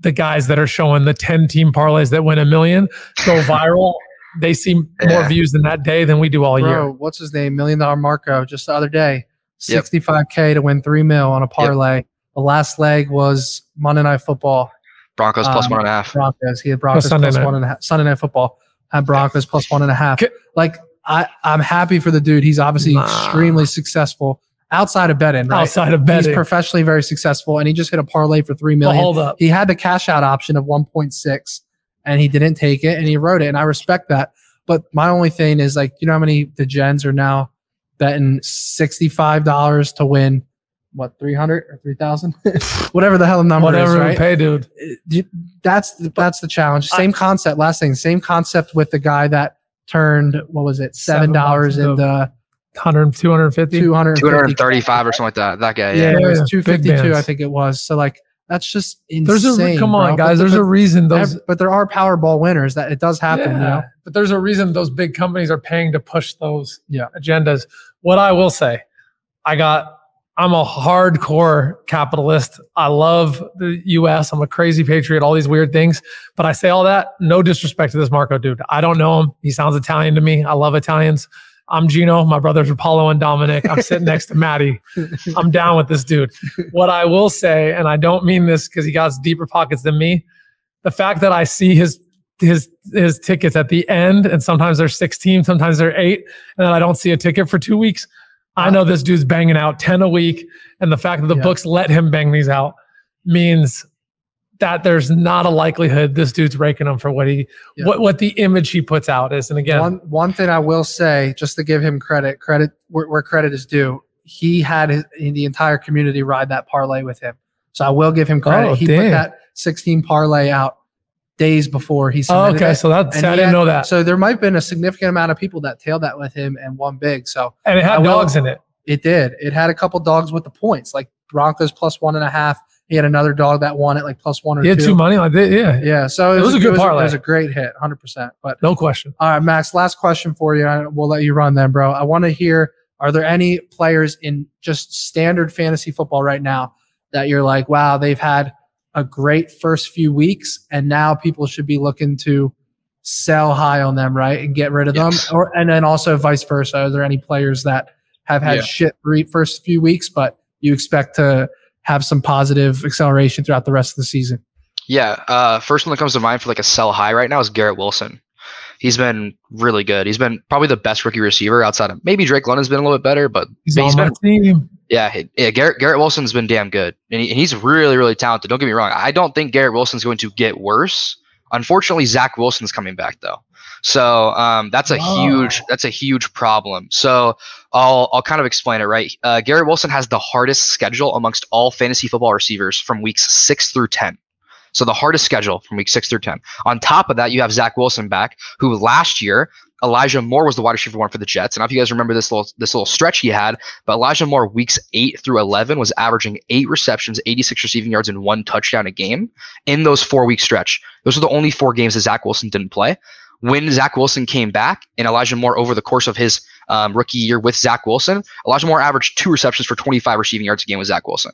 the guys that are showing the ten team parlays that win a million go viral. They see yeah. more views in that day than we do all Bro, year. What's his name? Million Dollar Marco just the other day, yep. sixty-five K to win three mil on a parlay. Yep. The last leg was Monday Night Football. Broncos um, plus one and a half. Broncos. He had Broncos plus, plus one and a half. Sunday Night Football had Broncos plus one and a half. Like, I, I'm happy for the dude. He's obviously nah. extremely successful outside of betting. Right? Outside of betting. He's professionally very successful, and he just hit a parlay for three million dollars. Well, hold up. He had the cash out option of one point six, and he didn't take it, and he wrote it, and I respect that. But my only thing is, like, you know how many the gens are now betting sixty-five dollars to win, what, three hundred or three thousand? Whatever the hell the number Whatever is, right? Whatever you pay, dude. That's, that's the challenge. Same I, concept. Last thing, same concept with the guy that turned, what was it, seven dollars into one hundred, two fifty, two thirty-five or something like that. That guy, yeah, yeah, yeah. It was two fifty-two, I think it was. So like, that's just insane. There's a, come on, bro. guys. But there's there, a reason those, but there are Powerball winners that it does happen. Yeah, you know? But there's a reason those big companies are paying to push those yeah. agendas. What I will say, I got. I'm a hardcore capitalist. I love the U S. I'm a crazy patriot, all these weird things. But I say all that, no disrespect to this Marco dude. I don't know him. He sounds Italian to me. I love Italians. I'm Gino. My brothers are Paulo and Dominic. I'm sitting next to Matty. I'm down with this dude. What I will say, and I don't mean this because he got deeper pockets than me, the fact that I see his his his tickets at the end, and sometimes they're sixteen, sometimes they're eight, and then I don't see a ticket for two weeks. I know this dude's banging out ten a week, and the fact that the yeah. books let him bang these out means that there's not a likelihood this dude's raking them for what he yeah. what what the image he puts out is. And again, one one thing I will say, just to give him credit, credit where, where credit is due, he had his, the entire community ride that parlay with him. So I will give him credit. Oh, he dang. put that sixteen parlay out days before he submitted. Oh, okay, it. so that's I didn't had, know that. So there might have been a significant amount of people that tailed that with him and won big. So and it had I dogs will, in it. It did. It had a couple dogs with the points, like Broncos plus one and a half. He had another dog that won it, like plus one or two. He had two, two money like that, yeah, yeah. So it was, it was a good it was, parlay. It was a great hit, one hundred percent. But no question. All right, Max. Last question for you. I, we'll let you run then, bro. I want to hear: are there any players in just standard fantasy football right now that you're like, wow, they've had a great first few weeks, and now people should be looking to sell high on them, right, and get rid of yes. them? Or and then also vice versa. Are there any players that have had yeah. shit three first few weeks, but you expect to have some positive acceleration throughout the rest of the season? Yeah, uh, first one that comes to mind for like a sell high right now is Garrett Wilson. He's been really good. He's been probably the best rookie receiver outside of maybe Drake London's been a little bit better, but he's, he's on been. Team. Yeah, yeah. Garrett Garrett Wilson's been damn good, and, he, and he's really, really talented. Don't get me wrong. I don't think Garrett Wilson's going to get worse. Unfortunately, Zach Wilson's coming back though, so um, that's a oh. huge that's a huge problem. So I'll I'll kind of explain it right. Uh, Garrett Wilson has the hardest schedule amongst all fantasy football receivers from weeks six through ten. So the hardest schedule from week six through ten. On top of that, you have Zach Wilson back, who last year, Elijah Moore was the wide receiver one for the Jets. And I don't know if you guys remember this little this little stretch he had, but Elijah Moore weeks eight through eleven was averaging eight receptions, eighty-six receiving yards, and one touchdown a game in those four-week stretch. Those are the only four games that Zach Wilson didn't play. When Zach Wilson came back and Elijah Moore over the course of his um, rookie year with Zach Wilson, Elijah Moore averaged two receptions for twenty-five receiving yards a game with Zach Wilson.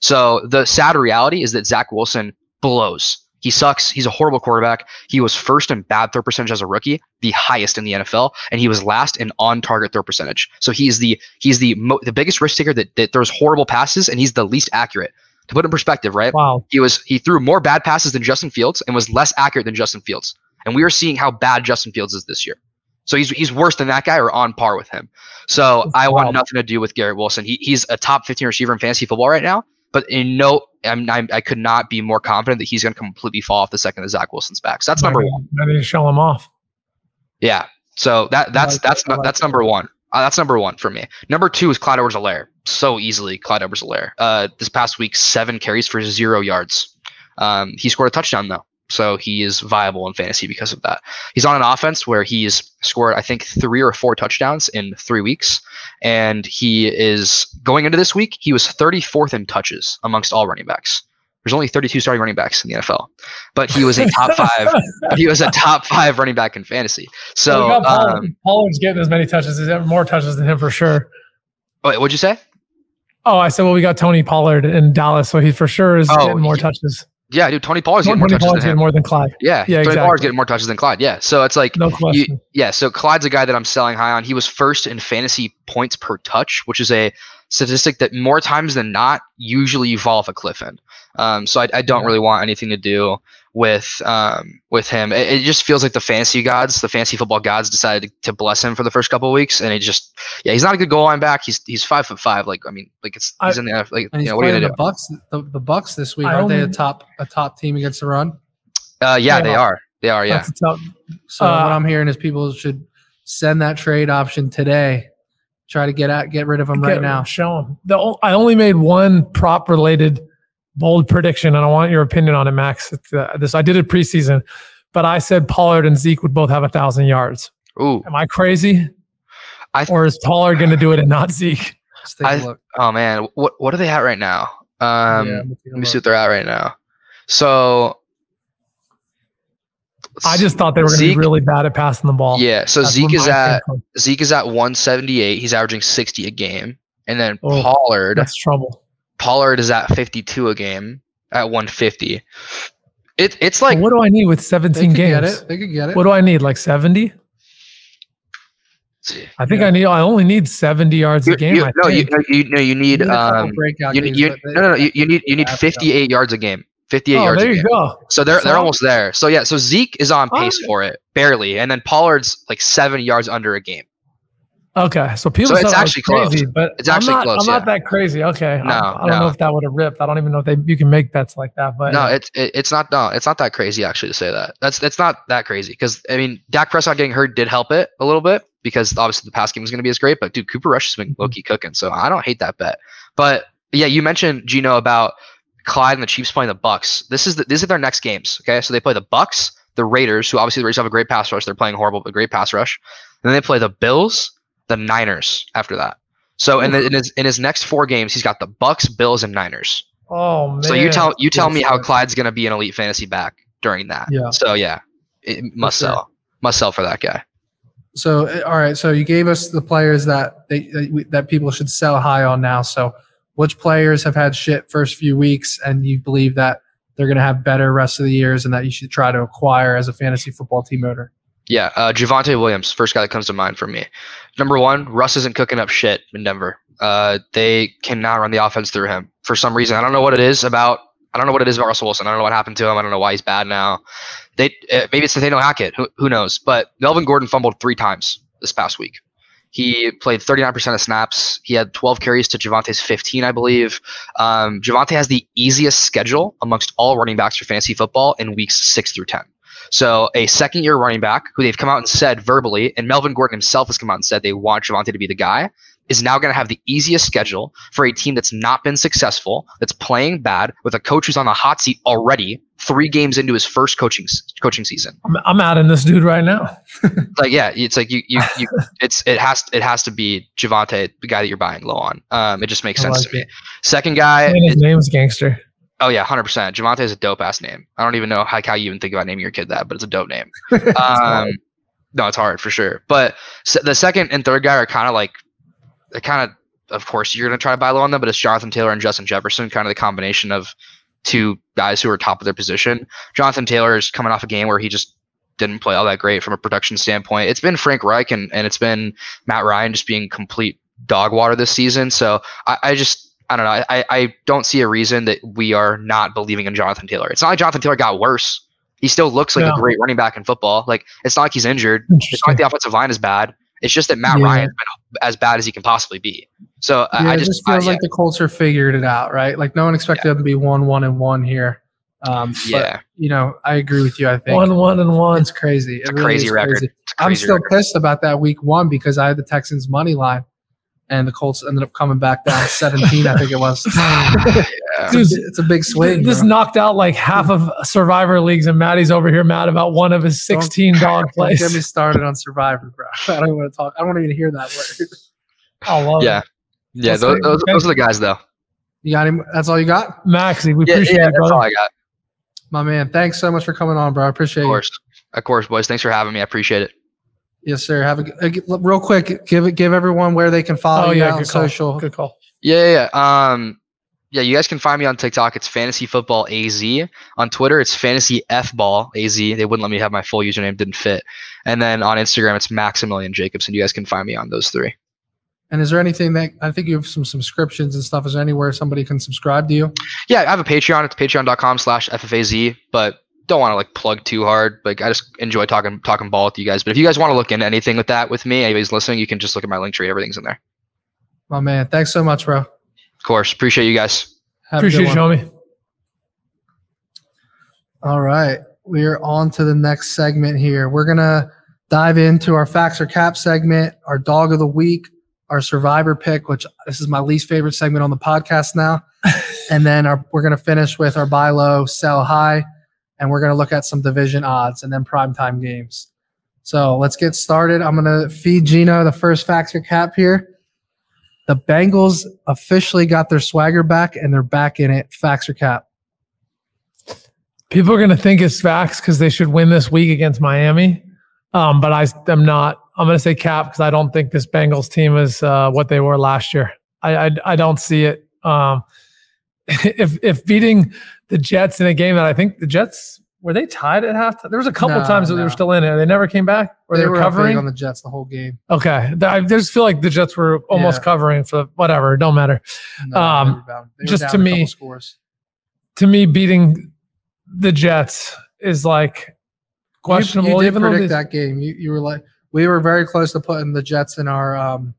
So the sad reality is that Zach Wilson blows. He sucks. He's a horrible quarterback. He was first in bad throw percentage as a rookie, the highest in the N F L, and he was last in on-target throw percentage. So he's the he's the mo- the biggest risk taker that, that throws horrible passes, and he's the least accurate. To put it in perspective, right? Wow. He was he threw more bad passes than Justin Fields and was less accurate than Justin Fields. And we are seeing how bad Justin Fields is this year. So he's he's worse than that guy or on par with him. So That's I wild. want nothing to do with Garrett Wilson. He he's a top fifteen receiver in fantasy football right now. But in no, I'm, I'm, I could not be more confident that he's going to completely fall off the second that Zach Wilson's back. So that's number one. I need to show him off. Yeah. So that that's like that's that. Like that's that. number one. Uh, that's number one for me. Number two is Clyde Edwards-Helaire. So easily, Clyde Edwards-Helaire. Uh, this past week, seven carries for zero yards. Um, he scored a touchdown though, so he is viable in fantasy because of that. He's on an offense where he's scored, I think, three or four touchdowns in three weeks. And he is going into this week, he was thirty-fourth in touches amongst all running backs. There's only thirty-two starting running backs in the N F L, but he was a top five. He was a top five running back in fantasy. So well, Pollard. um, Pollard's getting as many touches as more touches than him for sure. Wait, what'd you say? Oh, I said, well, we got Tony Pollard in Dallas, so he for sure is oh, getting more he, touches. Yeah, dude, Tony Pollard's getting more Tony touches Pollard's than him. more than Clyde. Yeah, yeah Tony exactly. Pollard's getting more touches than Clyde. Yeah, so it's like, no you, yeah, so Clyde's a guy that I'm selling high on. He was first in fantasy points per touch, which is a statistic that more times than not, usually you fall off a cliff end. Um, so I, I don't yeah. really want anything to do with um, with him. It, it just feels like the fantasy gods, the fantasy football gods decided to, to bless him for the first couple of weeks, and it just, yeah, he's not a good goal line back. He's he's five foot five. Like I mean, like it's he's I, in the like you know what are you gonna do? Bucks, the, the Bucks this week, I aren't only, they a top a top team against the run? Uh, yeah, yeah. they are. They are. Yeah. Top, so uh, what I'm hearing is people should send that trade option today. Try to get out, get rid of them right now. Show them. The, I only made one prop related. Bold prediction, and I want your opinion on it, Max. It's, uh, this I did it preseason, but I said Pollard and Zeke would both have a thousand yards. Ooh, am I crazy? I th- or is Pollard going to do it and not Zeke? I, oh man, what what are they at right now? Um, yeah, let me see what they're at right now. So I just thought they were going to be really bad at passing the ball. Yeah, so That's Zeke is at Zeke is at one seventy-eight. He's averaging sixty a game, and then oh, Pollard. That's trouble. Pollard is at fifty-two a game at one fifty. It it's like what do I need with seventeen they games? Get it. They could get it. What do I need? Like seventy? I think yeah. I need. I only need seventy yards you, a game. You, I no, think. You, no, you no, you need. You need um, you, you, no, no, no, you, you need. You need fifty-eight yards a game. fifty-eight oh, yards. There you go. So they're they're almost there. So yeah, so Zeke is on pace for it barely, and then Pollard's like seven yards under a game. Okay, so people. So it's actually close. Crazy, but it's actually I'm not, close. I'm not yeah. that crazy. Okay, no, I, I don't no. know if that would have ripped. I don't even know if they you can make bets like that. But no, it's it, it's not no, it's not that crazy actually to say that. That's it's not that crazy because I mean Dak Prescott getting hurt did help it a little bit because obviously the pass game was going to be as great. But dude, Cooper Rush has been low key cooking, so I don't hate that bet. But yeah, you mentioned Gino about Clyde and the Chiefs playing the Bucks. This is the, these are their next games. Okay, so they play the Bucks, the Raiders, who obviously the Raiders have a great pass rush. They're playing horrible, but great pass rush. And then they play the Bills, the Niners after that. So in, the, in his in his next four games, he's got the Bucks, Bills, and Niners. Oh man! So you tell you tell me how Clyde's gonna be an elite fantasy back during that. Yeah. So yeah, it must sell, sell, must sell for that guy. So all right, so you gave us the players that they that people should sell high on now. So which players have had shit first few weeks, and you believe that they're gonna have better rest of the years, and that you should try to acquire as a fantasy football team owner? Yeah, uh, Javonte Williams, first guy that comes to mind for me. Number one, Russ isn't cooking up shit in Denver. Uh, they cannot run the offense through him for some reason. I don't know what it is about. I don't know what it is about Russell Wilson. I don't know what happened to him. I don't know why he's bad now. They uh, maybe it's Nathaniel Hackett. Who who knows? But Melvin Gordon fumbled three times this past week. He played thirty-nine percent of snaps. He had twelve carries to Javonte's fifteen, I believe. Um, Javonte has the easiest schedule amongst all running backs for fantasy football in weeks six through ten. So a second-year running back who they've come out and said verbally, and Melvin Gordon himself has come out and said they want Javonte to be the guy, is now going to have the easiest schedule for a team that's not been successful, that's playing bad, with a coach who's on the hot seat already, three games into his first coaching coaching season. I'm, I'm out in this dude right now. Like yeah, it's like you you, you it's it has it has to be Javonte, the guy that you're buying low on. Um, it just makes sense like to it. me. Second guy, I mean, his name's Gangster. Oh yeah, hundred percent. Javonte is a dope ass name. I don't even know how, how you even think about naming your kid that, but it's a dope name. it's um, no, it's hard for sure. But se- the second and third guy are kind of like, they kind of, of course, you're gonna try to buy low on them, but it's Jonathan Taylor and Justin Jefferson, kind of the combination of two guys who are top of their position. Jonathan Taylor is coming off a game where he just didn't play all that great from a production standpoint. It's been Frank Reich and and it's been Matt Ryan just being complete dog water this season. So I, I just. I don't know. I, I don't see a reason that we are not believing in Jonathan Taylor. It's not like Jonathan Taylor got worse. He still looks like yeah. a great running back in football. Like it's not like he's injured. It's not like the offensive line is bad. It's just that Matt yeah. Ryan's been as bad as he can possibly be. So yeah, I, I just, it just feels I, like yeah. the Colts are figured it out, right? Like no one expected yeah. them to be one, one, and one here. Um, yeah, but, you know, I agree with you. I think one, one, and one. It's crazy. It's it a really crazy record. Crazy. A crazy I'm still record. pissed about that week one because I had the Texans money line. And the Colts ended up coming back down seventeen, I think it was. yeah. Dude, it's a big swing. This bro. knocked out like half of Survivor leagues, and Matty's over here mad about one of his sixteen dollars plays. Don't get me started on Survivor, bro. I don't want to talk. I don't want to even hear that word. I love yeah. it. Yeah, that's those, like, those, those are the guys, though. You got him? That's all you got? Maxie, we yeah, appreciate yeah, it, brother. That's all I got. My man, thanks so much for coming on, bro. I appreciate it. Of course. You. Of course, boys. Thanks for having me. I appreciate it. Yes, sir. Have a, a real quick. Give it. Give everyone where they can follow oh, you yeah, on social. Good call. Yeah, yeah, yeah. Um, yeah. You guys can find me on TikTok. It's FantasyFootballAZ. On Twitter, it's FantasyFBallAZ. They wouldn't let me have my full username; didn't fit. And then on Instagram, it's Maximilian Jacobson. You guys can find me on those three. And is there anything that I think you have some subscriptions and stuff? Is there anywhere somebody can subscribe to you? Yeah, I have a Patreon. It's patreon dot com slash F F A Z. But don't want to like plug too hard. Like I just enjoy talking talking ball with you guys. But if you guys want to look into anything with that with me, anybody's listening, you can just look at my link tree. Everything's in there. My man, thanks so much, bro. Of course, appreciate you guys. Have appreciate you, homie. All right, we are on to the next segment here. We're gonna dive into our Facts or Cap segment, our Dog of the Week, our Survivor pick, which this is my least favorite segment on the podcast now, and then our, we're gonna finish with our Buy Low, Sell High. And we're going to look at some division odds and then primetime games. So let's get started. I'm going to feed Gino the first Facts or Cap here. The Bengals officially got their swagger back, and they're back in it. Facts or Cap? People are going to think it's facts because they should win this week against Miami. Um, but I am not. I'm going to say cap because I don't think this Bengals team is uh, what they were last year. I I, I don't see it. Um, if if beating the Jets in a game that I think the Jets, were they tied at halftime? There was a couple no, times that no. they were still in it. They never came back? Or they, they were, were covering? On the Jets the whole game. Okay. I just feel like the Jets were almost yeah. covering for whatever. It don't matter. No, um, they were down. They were just down to me, scores. To me, beating the Jets is like questionable. You, you did even predict that game. You you were like we were very close to putting the Jets in our um,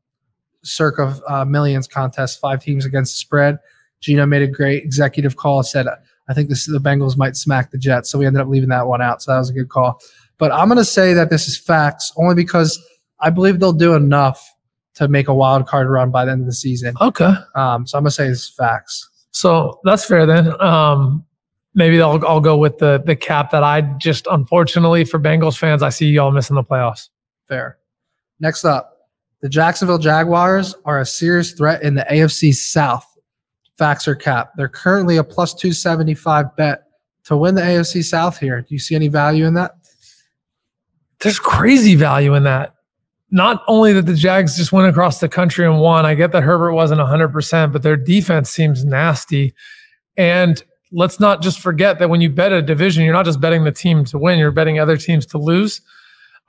circa uh, millions contest, five teams against the spread. Gino made a great executive call. Said I think this, the Bengals might smack the Jets, so we ended up leaving that one out. So that was a good call. But I'm going to say that this is facts only because I believe they'll do enough to make a wild card run by the end of the season. Okay. Um, so I'm going to say it's facts. So that's fair then. Um, maybe I'll, I'll go with the the cap that I just, unfortunately for Bengals fans, I see y'all missing the playoffs. Fair. Next up, the Jacksonville Jaguars are a serious threat in the A F C South. Facts or cap? They're currently a plus two seventy-five bet to win the A F C South here. Do you see any value in that? There's crazy value in that. Not only that the Jags just went across the country and won, I get that Herbert wasn't one hundred percent, but their defense seems nasty. And let's not just forget that when you bet a division, you're not just betting the team to win, you're betting other teams to lose.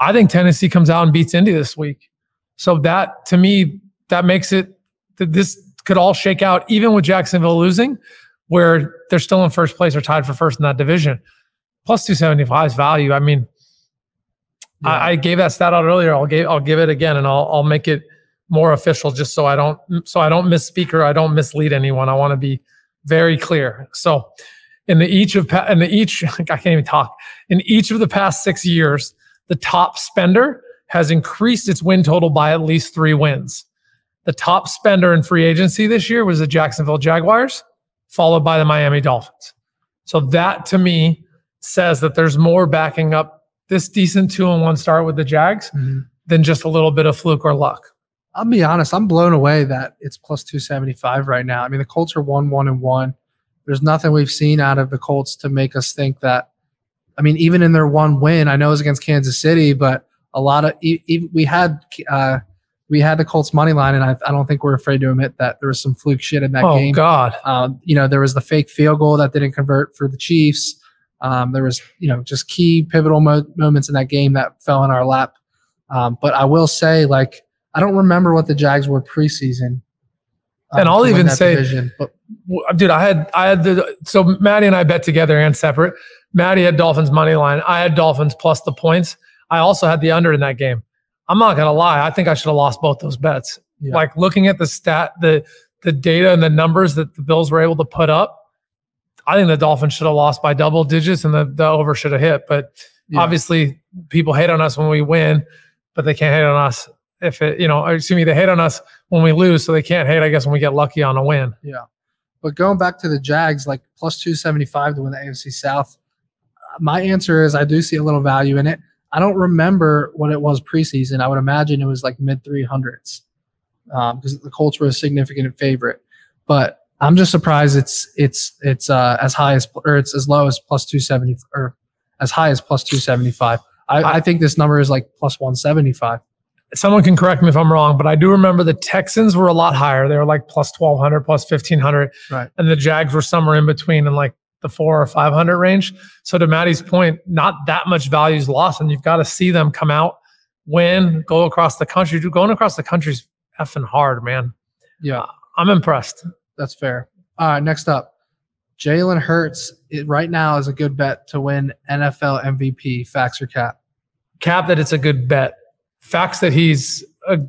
I think Tennessee comes out and beats Indy this week. So that, to me, that makes it that this could all shake out, even with Jacksonville losing, where they're still in first place or tied for first in that division. Plus two seventy-five is value. I mean, Yeah. I gave that stat out earlier. I'll give I'll give it again, and I'll I'll make it more official, just so I don't so I don't misspeak or I don't mislead anyone. I want to be very clear. So, in the each of in the each I can't even talk. In each of the past six years, the top spender has increased its win total by at least three wins. The top spender in free agency this year was the Jacksonville Jaguars, followed by the Miami Dolphins. So that to me says that there's more backing up this decent two and one start with the Jags mm-hmm. than just a little bit of fluke or luck. I'll be honest. I'm blown away that it's plus two seventy-five right now. I mean, the Colts are one, one and one. There's nothing we've seen out of the Colts to make us think that. I mean, even in their one win, I know it was against Kansas City, but a lot of e- e- we had uh, we had the Colts money line, and I, I don't think we're afraid to admit that there was some fluke shit in that oh, game. Oh God! Um, you know, there was the fake field goal that didn't convert for the Chiefs. Um, there was, you know, just key pivotal mo- moments in that game that fell in our lap. Um, but I will say, like, I don't remember what the Jags were preseason. Um, and I'll even say, division, but, w- dude, I had, I had the, so Matty and I bet together and separate. Matty had Dolphins money line. I had Dolphins plus the points. I also had the under in that game. I'm not going to lie. I think I should have lost both those bets. Yeah. Like looking at the stat, the, the data and the numbers that the Bills were able to put up, I think the Dolphins should have lost by double digits and the, the over should have hit. But yeah. Obviously people hate on us when we win, but they can't hate on us if it, you know, excuse me, they hate on us when we lose. So they can't hate, I guess, when we get lucky on a win. Yeah. But going back to the Jags, like plus two seventy-five to win the A F C South. My answer is I do see a little value in it. I don't remember what it was preseason. I would imagine it was like mid three hundreds um, because the Colts were a significant favorite, but I'm just surprised it's it's it's uh, as high as or it's as low as plus two seventy or as high as plus two seventy five. I, I think this number is like plus one seventy five. Someone can correct me if I'm wrong, but I do remember the Texans were a lot higher. They were like plus twelve hundred, plus fifteen hundred, right? And the Jags were somewhere in between, in like the four or five hundred range. So to Matty's point, not that much value is lost, and you've got to see them come out, win, go across the country. Dude, going across the country is effing hard, man. Yeah, I'm impressed. That's fair. All right, next up, Jalen Hurts it, right now is a good bet to win N F L M V P. Facts or cap? Cap that it's a good bet. Facts that he's a,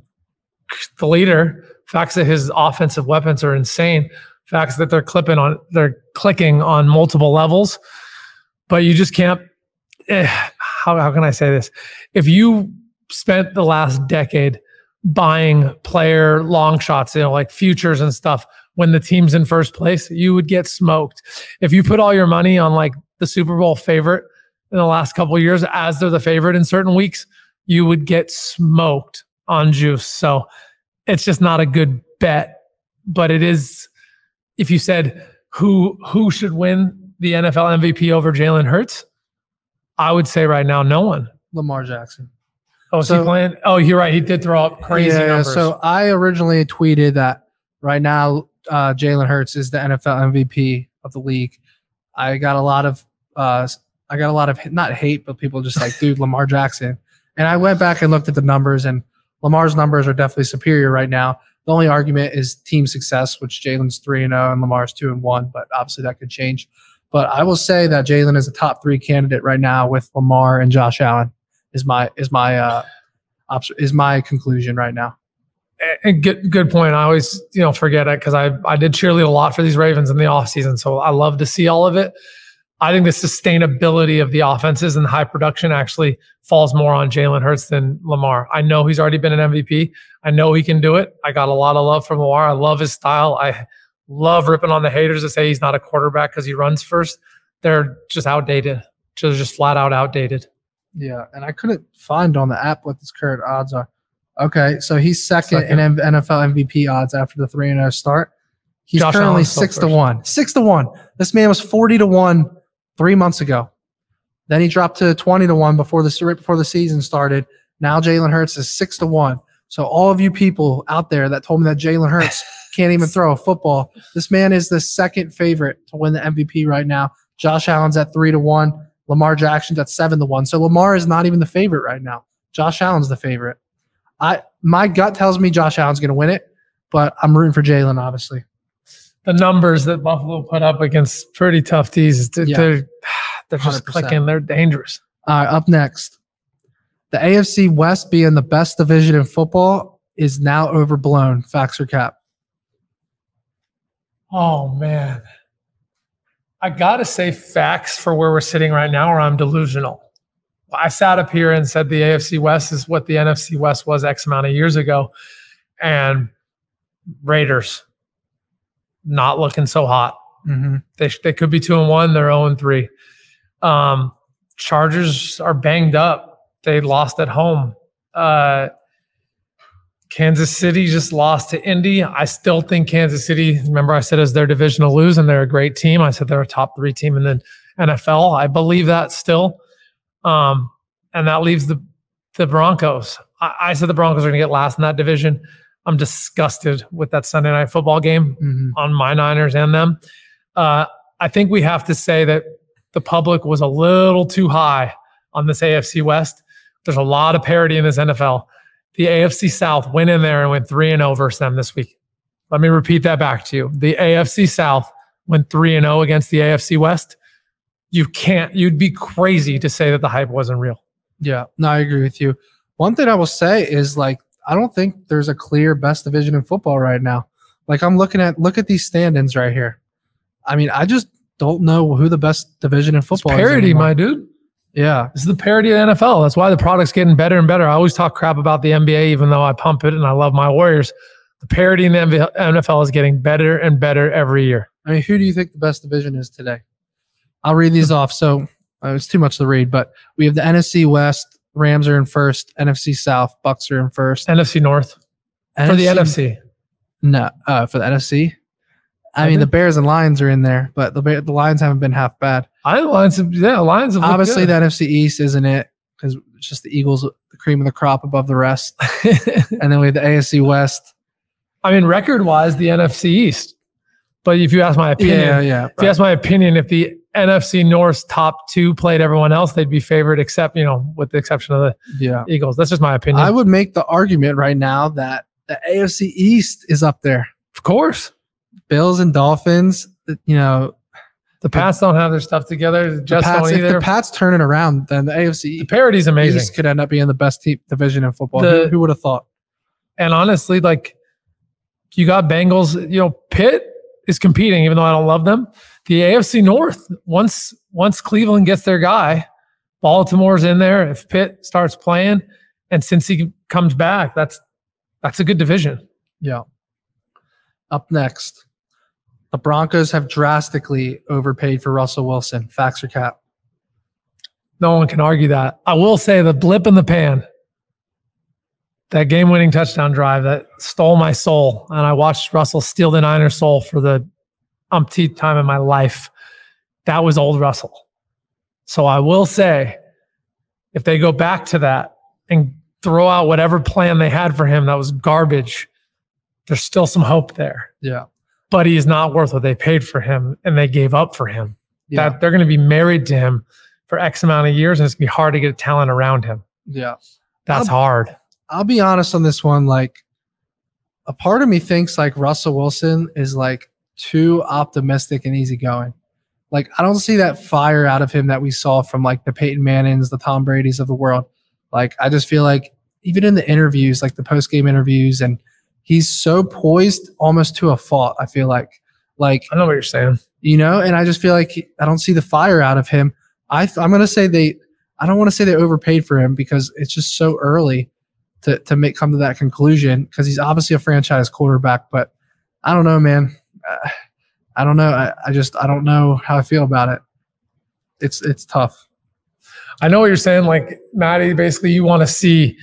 the leader. Facts that his offensive weapons are insane. Facts that they're clipping on, they're clicking on multiple levels. But you just can't. Eh, how how can I say this? If you spent the last decade buying player long shots, you know, like futures and stuff. When the team's in first place, you would get smoked. If you put all your money on like the Super Bowl favorite in the last couple of years, as they're the favorite in certain weeks, you would get smoked on juice. So it's just not a good bet. But it is, if you said who who should win the N F L M V P over Jalen Hurts, I would say right now, no one. Lamar Jackson. Oh, is so, he playing? Oh, you're right. He did throw up crazy yeah, numbers. So I originally tweeted that right now, Uh, Jalen Hurts is the N F L M V P of the league. I got a lot of, uh, I got a lot of not hate, but people just like, dude, Lamar Jackson. And I went back and looked at the numbers, and Lamar's numbers are definitely superior right now. The only argument is team success, which Jalen's three and oh and Lamar's two and one, but obviously that could change. But I will say that Jalen is a top three candidate right now with Lamar and Josh Allen. Is my is my uh, is my conclusion right now. And good, good point. I always, you know, forget it because I, I did cheerlead a lot for these Ravens in the offseason. So I love to see all of it. I think the sustainability of the offenses and the high production actually falls more on Jalen Hurts than Lamar. I know he's already been an M V P. I know he can do it. I got a lot of love from Lamar. I love his style. I love ripping on the haters that say he's not a quarterback because he runs first. They're just outdated. Just, just flat out outdated. Yeah, and I couldn't find on the app what his current odds are. Okay, so he's second, second. in N F L M V P odds after the three and zero start. He's Josh currently six to one. Six to one. This man was forty to one three months ago. Then he dropped to twenty to one before the right before the season started. Now Jalen Hurts is six to one. So all of you people out there that told me that Jalen Hurts can't even throw a football, this man is the second favorite to win the M V P right now. Josh Allen's at three to one. Lamar Jackson's at seven to one. So Lamar is not even the favorite right now. Josh Allen's the favorite. I my gut tells me Josh Allen's going to win it, but I'm rooting for Jalen, obviously. The numbers that Buffalo put up against pretty tough teams, they're, yeah. they're, they're just clicking. They're dangerous. All right, up next. The A F C West being the best division in football is now overblown. Facts or cap? Oh, man. I got to say facts for where we're sitting right now or I'm delusional. I sat up here and said the A F C West is what the N F C West was X amount of years ago. And Raiders, not looking so hot. Mm-hmm. They they could be two and one. They're oh and three. Um, Chargers are banged up. They lost at home. Uh, Kansas City just lost to Indy. I still think Kansas City, remember I said is their division to lose and they're a great team. I said they're a top three team in the N F L. I believe that still. Um, and that leaves the, the Broncos. I, I said the Broncos are going to get last in that division. I'm disgusted with that Sunday night football game mm-hmm. on my Niners and them. Uh, I think we have to say that the public was a little too high on this A F C West. There's a lot of parity in this N F L. The A F C South went in there and went three and oh versus them this week. Let me repeat that back to you. The A F C South went three and oh against the A F C West. You can't, you'd be crazy to say that the hype wasn't real. Yeah, no, I agree with you. One thing I will say is like, I don't think there's a clear best division in football right now. Like I'm looking at, look at these stand-ins right here. I mean, I just don't know who the best division in football is. It's parity, my dude. Yeah. This is the parity of the N F L. That's why the product's getting better and better. I always talk crap about the N B A, even though I pump it and I love my Warriors. The parity in the N F L is getting better and better every year. I mean, who do you think the best division is today? I'll read these off. So uh, it's too much to read, but we have the N F C West. Rams are in first. N F C South. Bucks are in first. N F C North. N F C, for the N F C. No, uh, for the N F C. I, I mean, did. The Bears and Lions are in there, but the Bear, the Lions haven't been half bad. I Lions, yeah, Lions. Have Obviously, good. The N F C East isn't it because it's just the Eagles, the cream of the crop above the rest. And then we have the A F C West. I mean, record-wise, the N F C East. But if you ask my opinion, yeah, yeah, if right. you ask my opinion, if the N F C North's top two played everyone else, they'd be favored, except, you know, with the exception of the yeah. Eagles. That's just my opinion. I would make the argument right now that the A F C East is up there. Of course. Bills and Dolphins, you know. The Pats the, don't have their stuff together. The Jets Pats, don't either. If the Pats turning around, then the A F C the parity's amazing. East could end up being the best team division in football. The, who who would have thought? And honestly, like, you got Bengals, you know, Pitt is competing, even though I don't love them. The A F C North, once once Cleveland gets their guy, Baltimore's in there. If Pitt starts playing and Cincy comes back, that's that's a good division. Yeah. Up next, the Broncos have drastically overpaid for Russell Wilson. Facts or cap? No one can argue that. I will say the blip in the pan, that game-winning touchdown drive that stole my soul, and I watched Russell steal the Niners' soul for the umpteenth time in my life. That was old Russell. So I will say, if they go back to that and throw out whatever plan they had for him that was garbage, there's still some hope there. Yeah. But he is not worth what they paid for him and they gave up for him. Yeah. That they're going to be married to him for X amount of years and it's going to be hard to get talent around him. Yeah. That's I'll, hard. I'll be honest on this one. Like, a part of me thinks like Russell Wilson is like too optimistic and easygoing. Like, I don't see that fire out of him that we saw from, like, the Peyton Mannings, the Tom Bradys of the world. Like, I just feel like even in the interviews, like the post-game interviews, and he's so poised almost to a fault, I feel like. Like, I know what you're saying. You know, and I just feel like he, I don't see the fire out of him. I th- I'm going to say they – I don't want to say they overpaid for him because it's just so early to, to make come to that conclusion because he's obviously a franchise quarterback. But I don't know, man. Uh, I don't know. I, I just I don't know how I feel about it. It's it's tough. I know what you're saying. Like, Matty, basically, you want to see,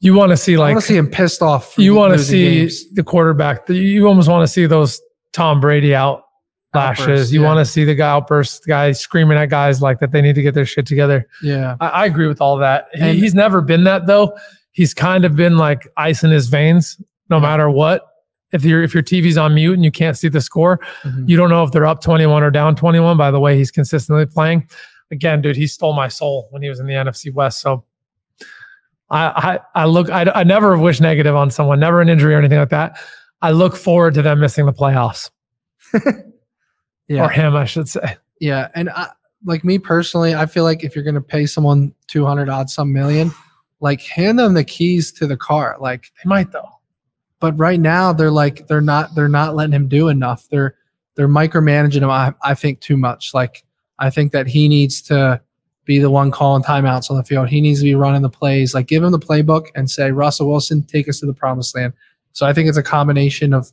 you want to see like I want to see him pissed off. You want to see games. The quarterback. You almost want to see those Tom Brady outlashes. Outburst, you yeah. want to see the guy outburst, the guy screaming at guys like that. They need to get their shit together. Yeah, I, I agree with all that. He, and, he's never been that though. He's kind of been like ice in his veins, no yeah. matter what. If your if your T V's on mute and you can't see the score, mm-hmm. you don't know if they're up twenty-one or down twenty-one. By the way, he's consistently playing. Again, dude, he stole my soul when he was in the N F C West. So I I, I look I, I never wish negative on someone, never an injury or anything like that. I look forward to them missing the playoffs, yeah. or him, I should say. Yeah, and I, like me personally, I feel like if you're going to pay someone two hundred odd some million, like hand them the keys to the car. Like they might though. But right now they're like they're not they're not letting him do enough. They're they're micromanaging him. I, I think too much. Like I think that he needs to be the one calling timeouts on the field. He needs to be running the plays. Like give him the playbook and say, Russell Wilson, take us to the promised land. So I think it's a combination of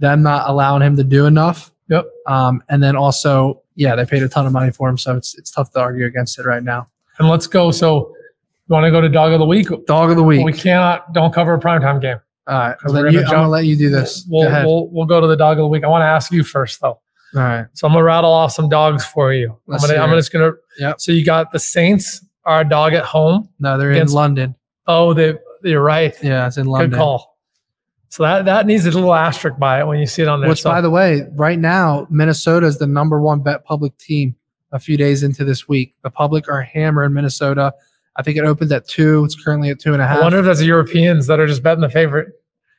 them not allowing him to do enough. Yep. Um, and then also, yeah, they paid a ton of money for him, so it's it's tough to argue against it right now. And let's go. So you want to go to dog of the week? Dog of the week. We cannot don't cover a primetime game. All right, I'll let you, I'm going to let you do this. We'll, go ahead. We'll, we'll go to the dog of the week. I want to ask you first, though. All right. So I'm going to rattle off some dogs for you. Let's I'm, gonna, I'm just going to yep. – so you got the Saints are a dog at home. No, they're against, in London. Oh, they, you're right. Yeah, it's in London. Good call. So that, that needs a little asterisk by it when you see it on there. Which, so. By the way, right now, Minnesota is the number one bet public team a few days into this week. The public are hammering Minnesota. I think it opened at two. It's currently at two and a half. I wonder if that's the Europeans that are just betting the favorite.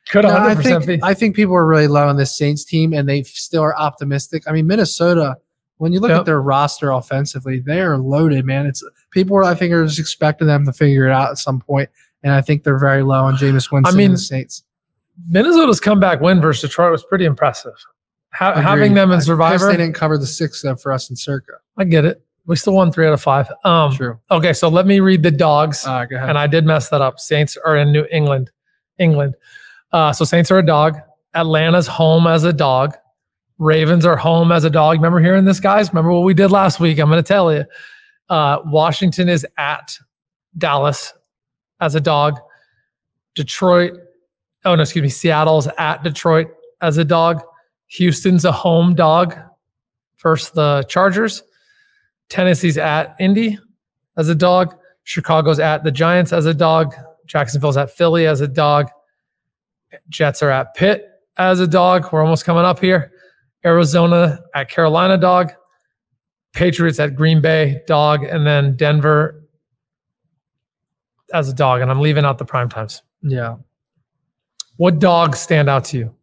Could no, one hundred percent I think, be. I think people are really low on this Saints team, and they still are optimistic. I mean, Minnesota, when you look yep. at their roster offensively, they are loaded, man. It's people, are, I think, are just expecting them to figure it out at some point, and I think they're very low on Jameis Winston I mean, and the Saints. Minnesota's comeback win versus Detroit was pretty impressive. Ha- having them in Survivor. They didn't cover the six though, for us in Circa. I get it. We still won three out of five. Um, True. Okay, so let me read the dogs. Uh, go ahead. And I did mess that up. Saints are in New England. England. Uh, so Saints are a dog. Atlanta's home as a dog. Ravens are home as a dog. Remember hearing this, guys? Remember what we did last week? I'm going to tell you. Uh, Washington is at Dallas as a dog. Detroit. Oh, no, excuse me. Seattle's at Detroit as a dog. Houston's a home dog versus the Chargers. Tennessee's at Indy as a dog. Chicago's at the Giants as a dog. Jacksonville's at Philly as a dog. Jets are at Pitt as a dog. We're almost coming up here. Arizona at Carolina, dog. Patriots at Green Bay, dog. And then Denver as a dog. And I'm leaving out the prime times. Yeah. What dogs stand out to you?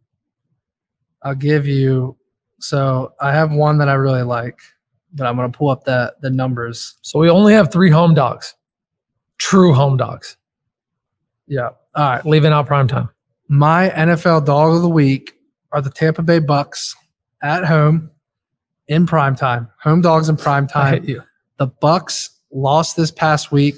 I'll give you. So I have one that I really like. But I'm going to pull up the, the numbers. So we only have three home dogs. True home dogs. Yeah. All right. Leaving out primetime. My N F L dog of the week are the Tampa Bay Bucks at home in primetime. Home dogs in primetime. I hate you. The Bucks lost this past week.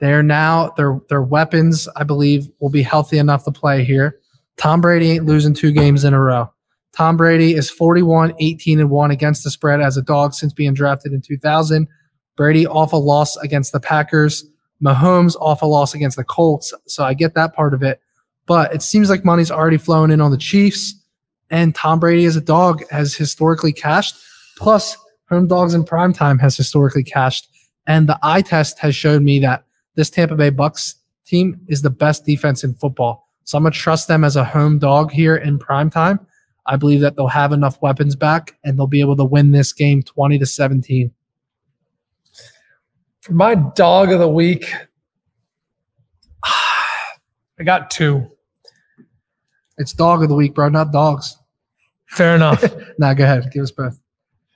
They're now, their their weapons, I believe, will be healthy enough to play here. Tom Brady ain't losing two games in a row. Tom Brady is forty-one, eighteen, and one against the spread as a dog since being drafted in two thousand. Brady off a loss against the Packers. Mahomes off a loss against the Colts. So I get that part of it. But it seems like money's already flowing in on the Chiefs. And Tom Brady as a dog has historically cashed. Plus, home dogs in primetime has historically cashed. And the eye test has showed me that this Tampa Bay Bucks team is the best defense in football. So I'm going to trust them as a home dog here in primetime. I believe that they'll have enough weapons back and they'll be able to win this game twenty to seventeen. For my dog of the week, I got two. It's dog of the week, bro, not dogs. Fair enough. Nah, go ahead. Give us both.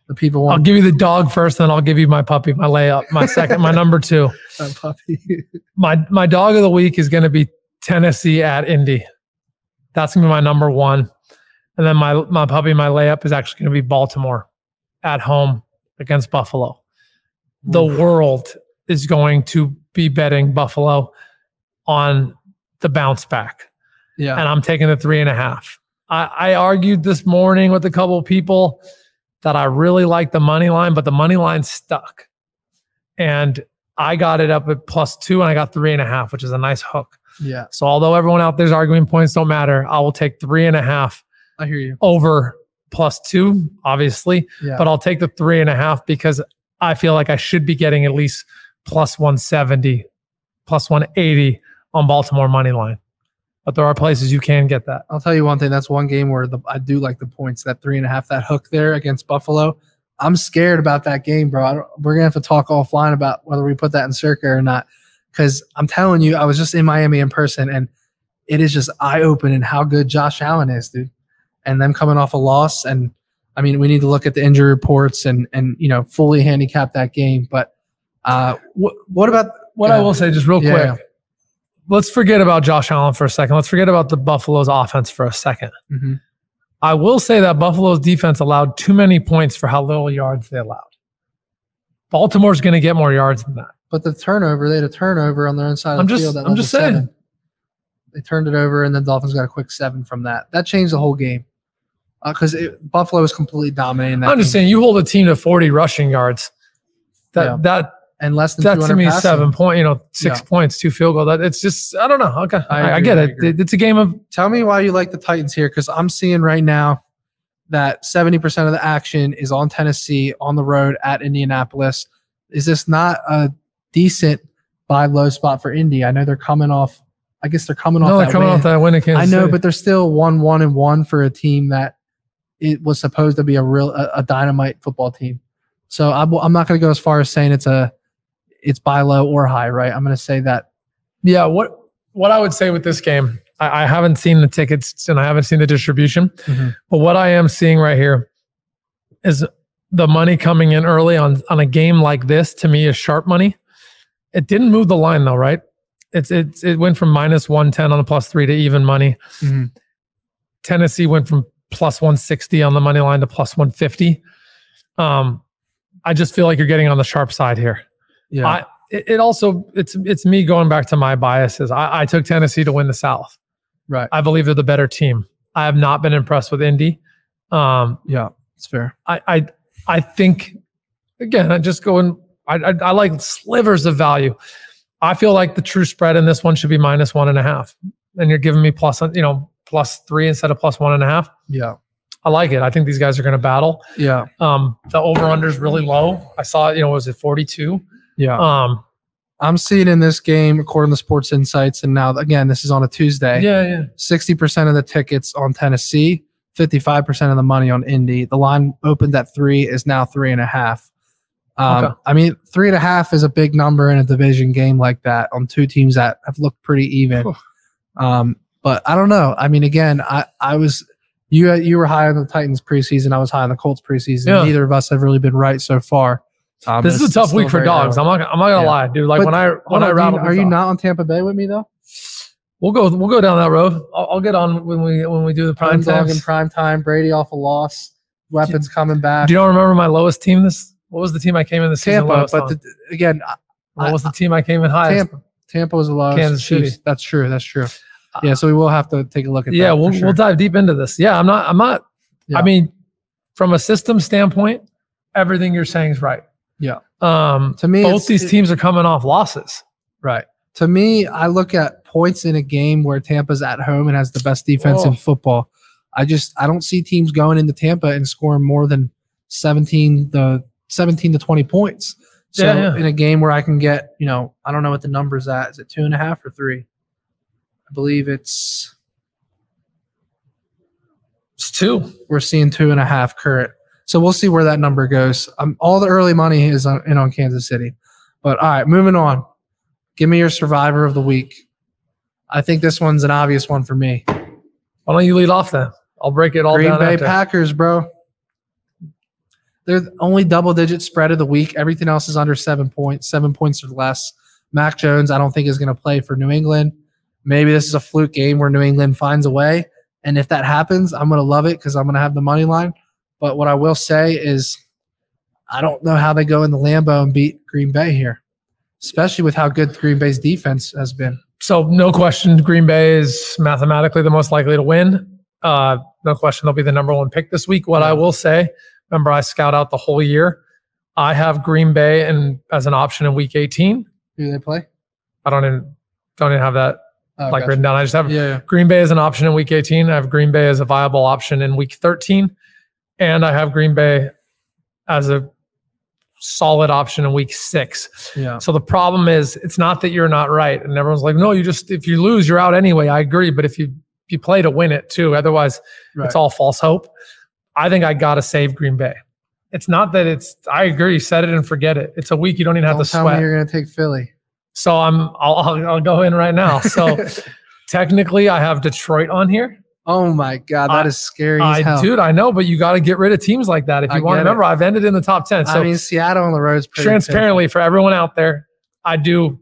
the people want. I'll give you the dog first, then I'll give you my puppy, my layup, my second, my number two. My puppy. my my dog of the week is going to be Tennessee at Indy. That's going to be my number one. And then my my puppy, my layup is actually going to be Baltimore at home against Buffalo. The world is going to be betting Buffalo on the bounce back. Yeah. And I'm taking the three and a half. I, I argued this morning with a couple of people that I really like the money line, but the money line stuck. And I got it up at plus two and I got three and a half, which is a nice hook. Yeah. So although everyone out there's arguing points don't matter, I will take three and a half. I hear you. Over plus two, obviously. Yeah. But I'll take the three and a half because I feel like I should be getting at least plus one seventy, plus one eighty on Baltimore money line. But there are places you can get that. I'll tell you one thing. That's one game where the, I do like the points, that three and a half, that hook there against Buffalo. I'm scared about that game, bro. I don't, we're going to have to talk offline about whether we put that in Circa or not. Because I'm telling you, I was just in Miami in person, and it is just eye-opening how good Josh Allen is, dude. And them coming off a loss. And, I mean, we need to look at the injury reports and, and you know, fully handicap that game. But uh, what, what about – what uh, I will say just real yeah. quick. Let's forget about Josh Allen for a second. Let's forget about the Buffalo's offense for a second. Mm-hmm. I will say that Buffalo's defense allowed too many points for how little yards they allowed. Baltimore's going to get more yards than that. But the turnover, they had a turnover on their own side I'm of just, the field. I'm just saying. Seven. They turned it over, and the Dolphins got a quick seven from that. That changed the whole game because uh, Buffalo was completely dominating that. I'm just game. saying, you hold a team to forty rushing yards. That yeah. that. And less than that to me, passing. seven point, you know, six yeah. points, two field goal. That it's just, I don't know. Okay, I, I, agree, I get I it. It's a game of. Tell me why you like the Titans here, because I'm seeing right now that seventy percent of the action is on Tennessee on the road at Indianapolis. Is this not a decent buy low spot for Indy? I know they're coming off. I guess they're coming no, off. No, they're that coming win. off that win against. I know, City. But they're still one, one, and one for a team that it was supposed to be a real a, a dynamite football team. So I'm, I'm not going to go as far as saying it's a. It's buy low or high, right? I'm going to say that. Yeah, what what I would say with this game, I, I haven't seen the tickets and I haven't seen the distribution, mm-hmm. but what I am seeing right here is the money coming in early on, on a game like this, to me, is sharp money. It didn't move the line though, right? It's it's It went from minus one ten on the plus three to even money. Mm-hmm. Tennessee went from plus one sixty on the money line to plus one fifty. Um, I just feel like you're getting on the sharp side here. Yeah. I, it also it's it's me going back to my biases. I, I took Tennessee to win the South. Right. I believe they're the better team. I have not been impressed with Indy. Um, yeah, it's fair. I I, I think again, I just go in, I, I I like slivers of value. I feel like the true spread in this one should be minus one and a half, and you're giving me plus you know plus three instead of plus one and a half. Yeah. I like it. I think these guys are going to battle. Yeah. Um, the over under is really low. I saw you know was it forty-two. Yeah, um, I'm seeing in this game, according to Sports Insights, and now, again, this is on a Tuesday. Yeah, yeah. sixty percent of the tickets on Tennessee, fifty-five percent of the money on Indy. The line opened at three, is now three and a half. Um, okay. I mean, three and a half is a big number in a division game like that on two teams that have looked pretty even. Um, but I don't know. I mean, again, I, I was you you were high on the Titans preseason. I was high on the Colts preseason. Yeah. Neither of us have really been right so far. Um, this is a tough week for dogs. Hard. I'm not. I'm not gonna yeah. lie, dude. Like but when I when I rattle, are you off. Not on Tampa Bay with me though? We'll go. We'll go down that road. I'll, I'll get on when we when we do the prime time. Prime time. Brady off a loss. Weapons do, coming back. Do you don't remember my lowest team? This what was the team I came in this season? Tampa. But the, again, what I, was the team I came in highest? Tampa. Tampa was the lowest. Kansas City. That's true. That's true. Uh, yeah. So we will have to take a look at. Yeah, that. Yeah, we'll sure. we'll dive deep into this. Yeah, I'm not. I'm not. Yeah. I mean, from a system standpoint, everything you're saying is right. Yeah. Um, to me, both these it, teams are coming off losses. Right. To me, I look at points in a game where Tampa's at home and has the best defense Whoa. in football. I just I don't see teams going into Tampa and scoring more than seventeen to twenty points. So yeah, yeah. in a game where I can get, you know, I don't know what the number's at. Is it two and a half or three? I believe it's it's two. We're seeing two and a half current. So we'll see where that number goes. Um, all the early money is on, in on Kansas City. But, all right, moving on. Give me your survivor of the week. I think this one's an obvious one for me. Why don't you lead off then? I'll break it all Green down Green Bay after. Packers, bro. They're the only double-digit spread of the week. Everything else is under seven points, seven points or less. Mac Jones, I don't think, is going to play for New England. Maybe this is a fluke game where New England finds a way. And if that happens, I'm going to love it because I'm going to have the money line. But what I will say is I don't know how they go in the Lambeau and beat Green Bay here, especially with how good Green Bay's defense has been. So no question, Green Bay is mathematically the most likely to win. Uh, no question, they'll be the number one pick this week. What yeah. I will say, remember, I scout out the whole year. I have Green Bay and as an option in Week eighteen. Who do they play? I don't even don't even have that oh, like gotcha. written down. I just have yeah, yeah. Green Bay as an option in Week eighteen. I have Green Bay as a viable option in Week thirteen, and I have Green Bay as a solid option in week six. Yeah. So the problem is it's not that you're not right. And everyone's like, no, you just, if you lose, you're out anyway. I agree. But if you, you play to win it too, otherwise right. It's all false hope. I think I got to save Green Bay. It's not that it's, I agree. Set it and forget it. It's a week. You don't even don't have to sweat. You're going to take Philly. So I'm, I'll, I'll, I'll go in right now. So technically I have Detroit on here. Oh my God, that I, is scary as I, hell. Dude, I know, but you got to get rid of teams like that if you I want to remember. It. I've ended in the top ten. So I mean, Seattle on the road is pretty transparently good. For everyone out there, I do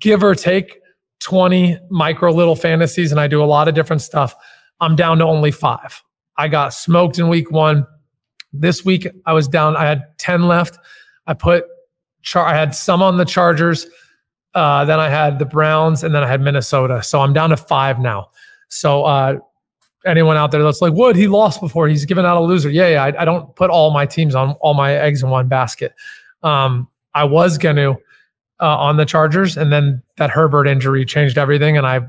give or take twenty micro little fantasies, and I do a lot of different stuff. I'm down to only five. I got smoked in week one. This week I was down. I had ten left. I put char- I had some on the Chargers. Uh, then I had the Browns, and then I had Minnesota. So I'm down to five now. So. Uh, Anyone out there that's like, what? He lost before. He's given out a loser. Yeah, yeah. I, I don't put all my teams on all my eggs in one basket. Um, I was going to uh, on the Chargers, and then that Herbert injury changed everything. And I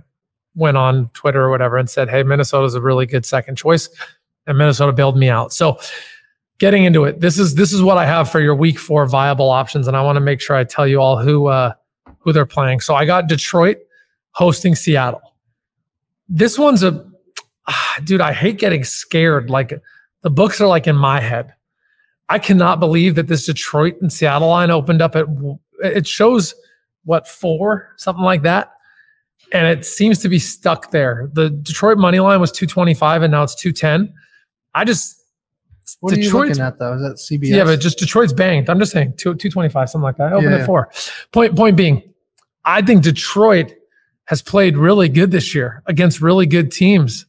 went on Twitter or whatever and said, hey, Minnesota's a really good second choice. And Minnesota bailed me out. So getting into it, this is this is what I have for your week four viable options. And I want to make sure I tell you all who uh, who they're playing. So I got Detroit hosting Seattle. This one's a Dude, I hate getting scared. Like the books are like in my head. I cannot believe that this Detroit and Seattle line opened up at, it shows what, four, something like that. And it seems to be stuck there. The Detroit money line was two twenty-five and now it's two ten. I just, what Detroit's, are you looking at though? Is that C B S? Yeah, but just Detroit's banged. I'm just saying two, two twenty-five, something like that. I opened yeah, at yeah. four. Point, point being, I think Detroit has played really good this year against really good teams.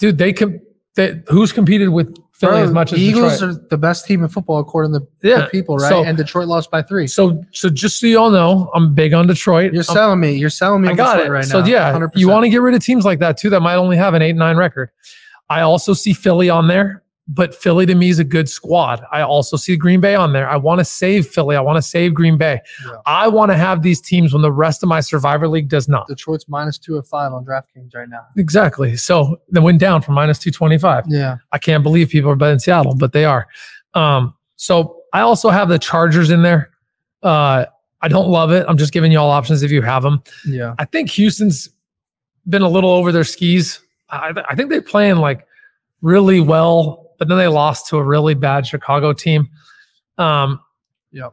Dude, they can. They, who's competed with Philly Bro, as much as Eagles Detroit? Are the best team in football according to yeah. the people, right? So, and Detroit lost by three. So, so just so you all know, I'm big on Detroit. You're I'm, selling me. You're selling me. I got it right so now. So yeah, one hundred percent. You want to get rid of teams like that too that might only have an eight nine record. I also see Philly on there, but Philly to me is a good squad. I also see Green Bay on there. I want to save Philly. I want to save Green Bay. Yeah. I want to have these teams when the rest of my Survivor League does not. Detroit's minus two of five on DraftKings right now. Exactly. So they went down from minus two twenty-five. Yeah. I can't believe people are betting Seattle, but they are. Um, so I also have the Chargers in there. Uh, I don't love it. I'm just giving you all options if you have them. Yeah. I think Houston's been a little over their skis. I, th- I think they're playing like really well. But then they lost to a really bad Chicago team. Um, yeah,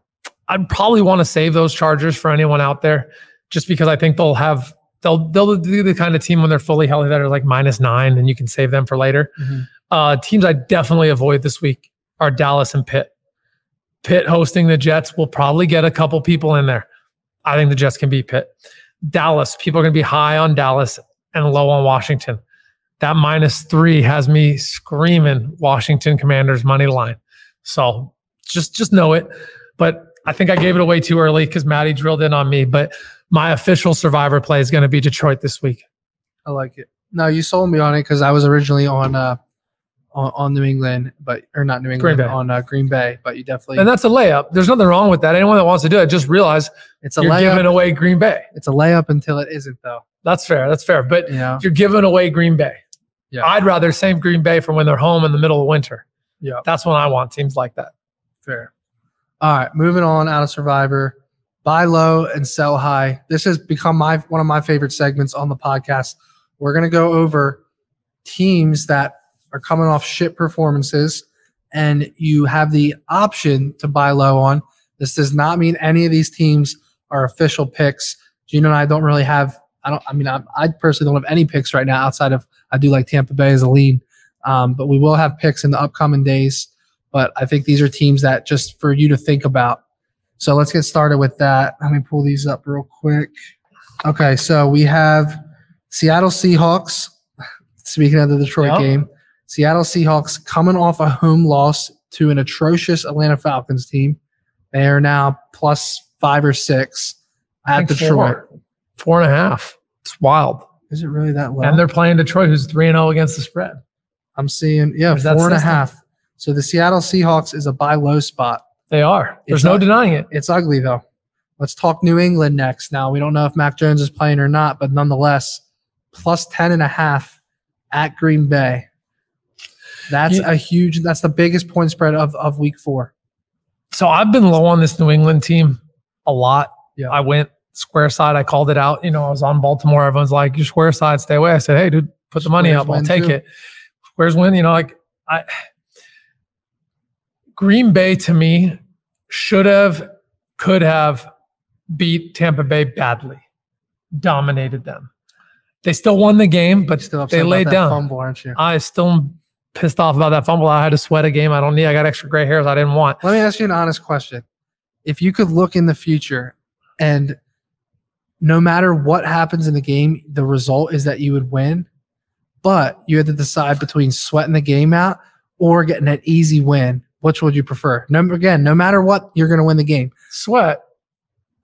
I'd probably want to save those Chargers for anyone out there, just because I think they'll have they'll they'll do the kind of team when they're fully healthy that are like minus nine, and you can save them for later. Mm-hmm. Uh, teams I definitely avoid this week are Dallas and Pitt. Pitt hosting the Jets will probably get a couple people in there. I think the Jets can beat Pitt. Dallas, people are going to be high on Dallas and low on Washington. That minus three has me screaming Washington Commanders money line. So just just know it. But I think I gave it away too early because Matty drilled in on me. But my official survivor play is going to be Detroit this week. I like it. No, you sold me on it because I was originally on uh on, on New England, but or not New England, Green on uh, Green Bay. But you definitely and that's a layup. There's nothing wrong with that. Anyone that wants to do it, just realize it's a you're layup. Giving away Green Bay. It's a layup until it isn't, though. That's fair. That's fair. But yeah. You're giving away Green Bay. Yeah. I'd rather save Green Bay for when they're home in the middle of winter. Yeah, that's when I want teams like that. Fair. All right, moving on out of Survivor. Buy low and sell high. This has become my one of my favorite segments on the podcast. We're going to go over teams that are coming off shit performances, and you have the option to buy low on. This does not mean any of these teams are official picks. Gino and I don't really have – I don't. I mean, I, I personally don't have any picks right now outside of – I do like Tampa Bay as a lean, um, but we will have picks in the upcoming days. But I think these are teams that just for you to think about. So let's get started with that. Let me pull these up real quick. Okay, so we have Seattle Seahawks. Speaking of the Detroit yep. game, Seattle Seahawks coming off a home loss to an atrocious Atlanta Falcons team. They are now plus five or six at Detroit. Four. four and a half. It's wild. Is it really that low? And they're playing Detroit, who's three and zero against the spread. I'm seeing, yeah, four and a half. So the Seattle Seahawks is a buy low spot. They are. There's no denying it. It's ugly, though. Let's talk New England next. Now, we don't know if Mac Jones is playing or not, but nonetheless, plus ten and a half at Green Bay. That's yeah. a huge, that's the biggest point spread of, of week four. So I've been low on this New England team a lot. Yeah. I went square side. I called it out. You know, I was on Baltimore. Everyone's like, "Your square side, stay away." I said, "Hey, dude, put the money up. I'll take it." Squares win. You know, like I, Green Bay to me should have, could have beat Tampa Bay badly, dominated them. They still won the game, but still they laid down. Fumble, aren't you? I still pissed off about that fumble. I had to sweat a game I don't need. I got extra gray hairs I didn't want. Let me ask you an honest question. If you could look in the future and no matter what happens in the game, the result is that you would win, but you had to decide between sweating the game out or getting that easy win, which would you prefer? No, again, no matter what, you're going to win the game. Sweat.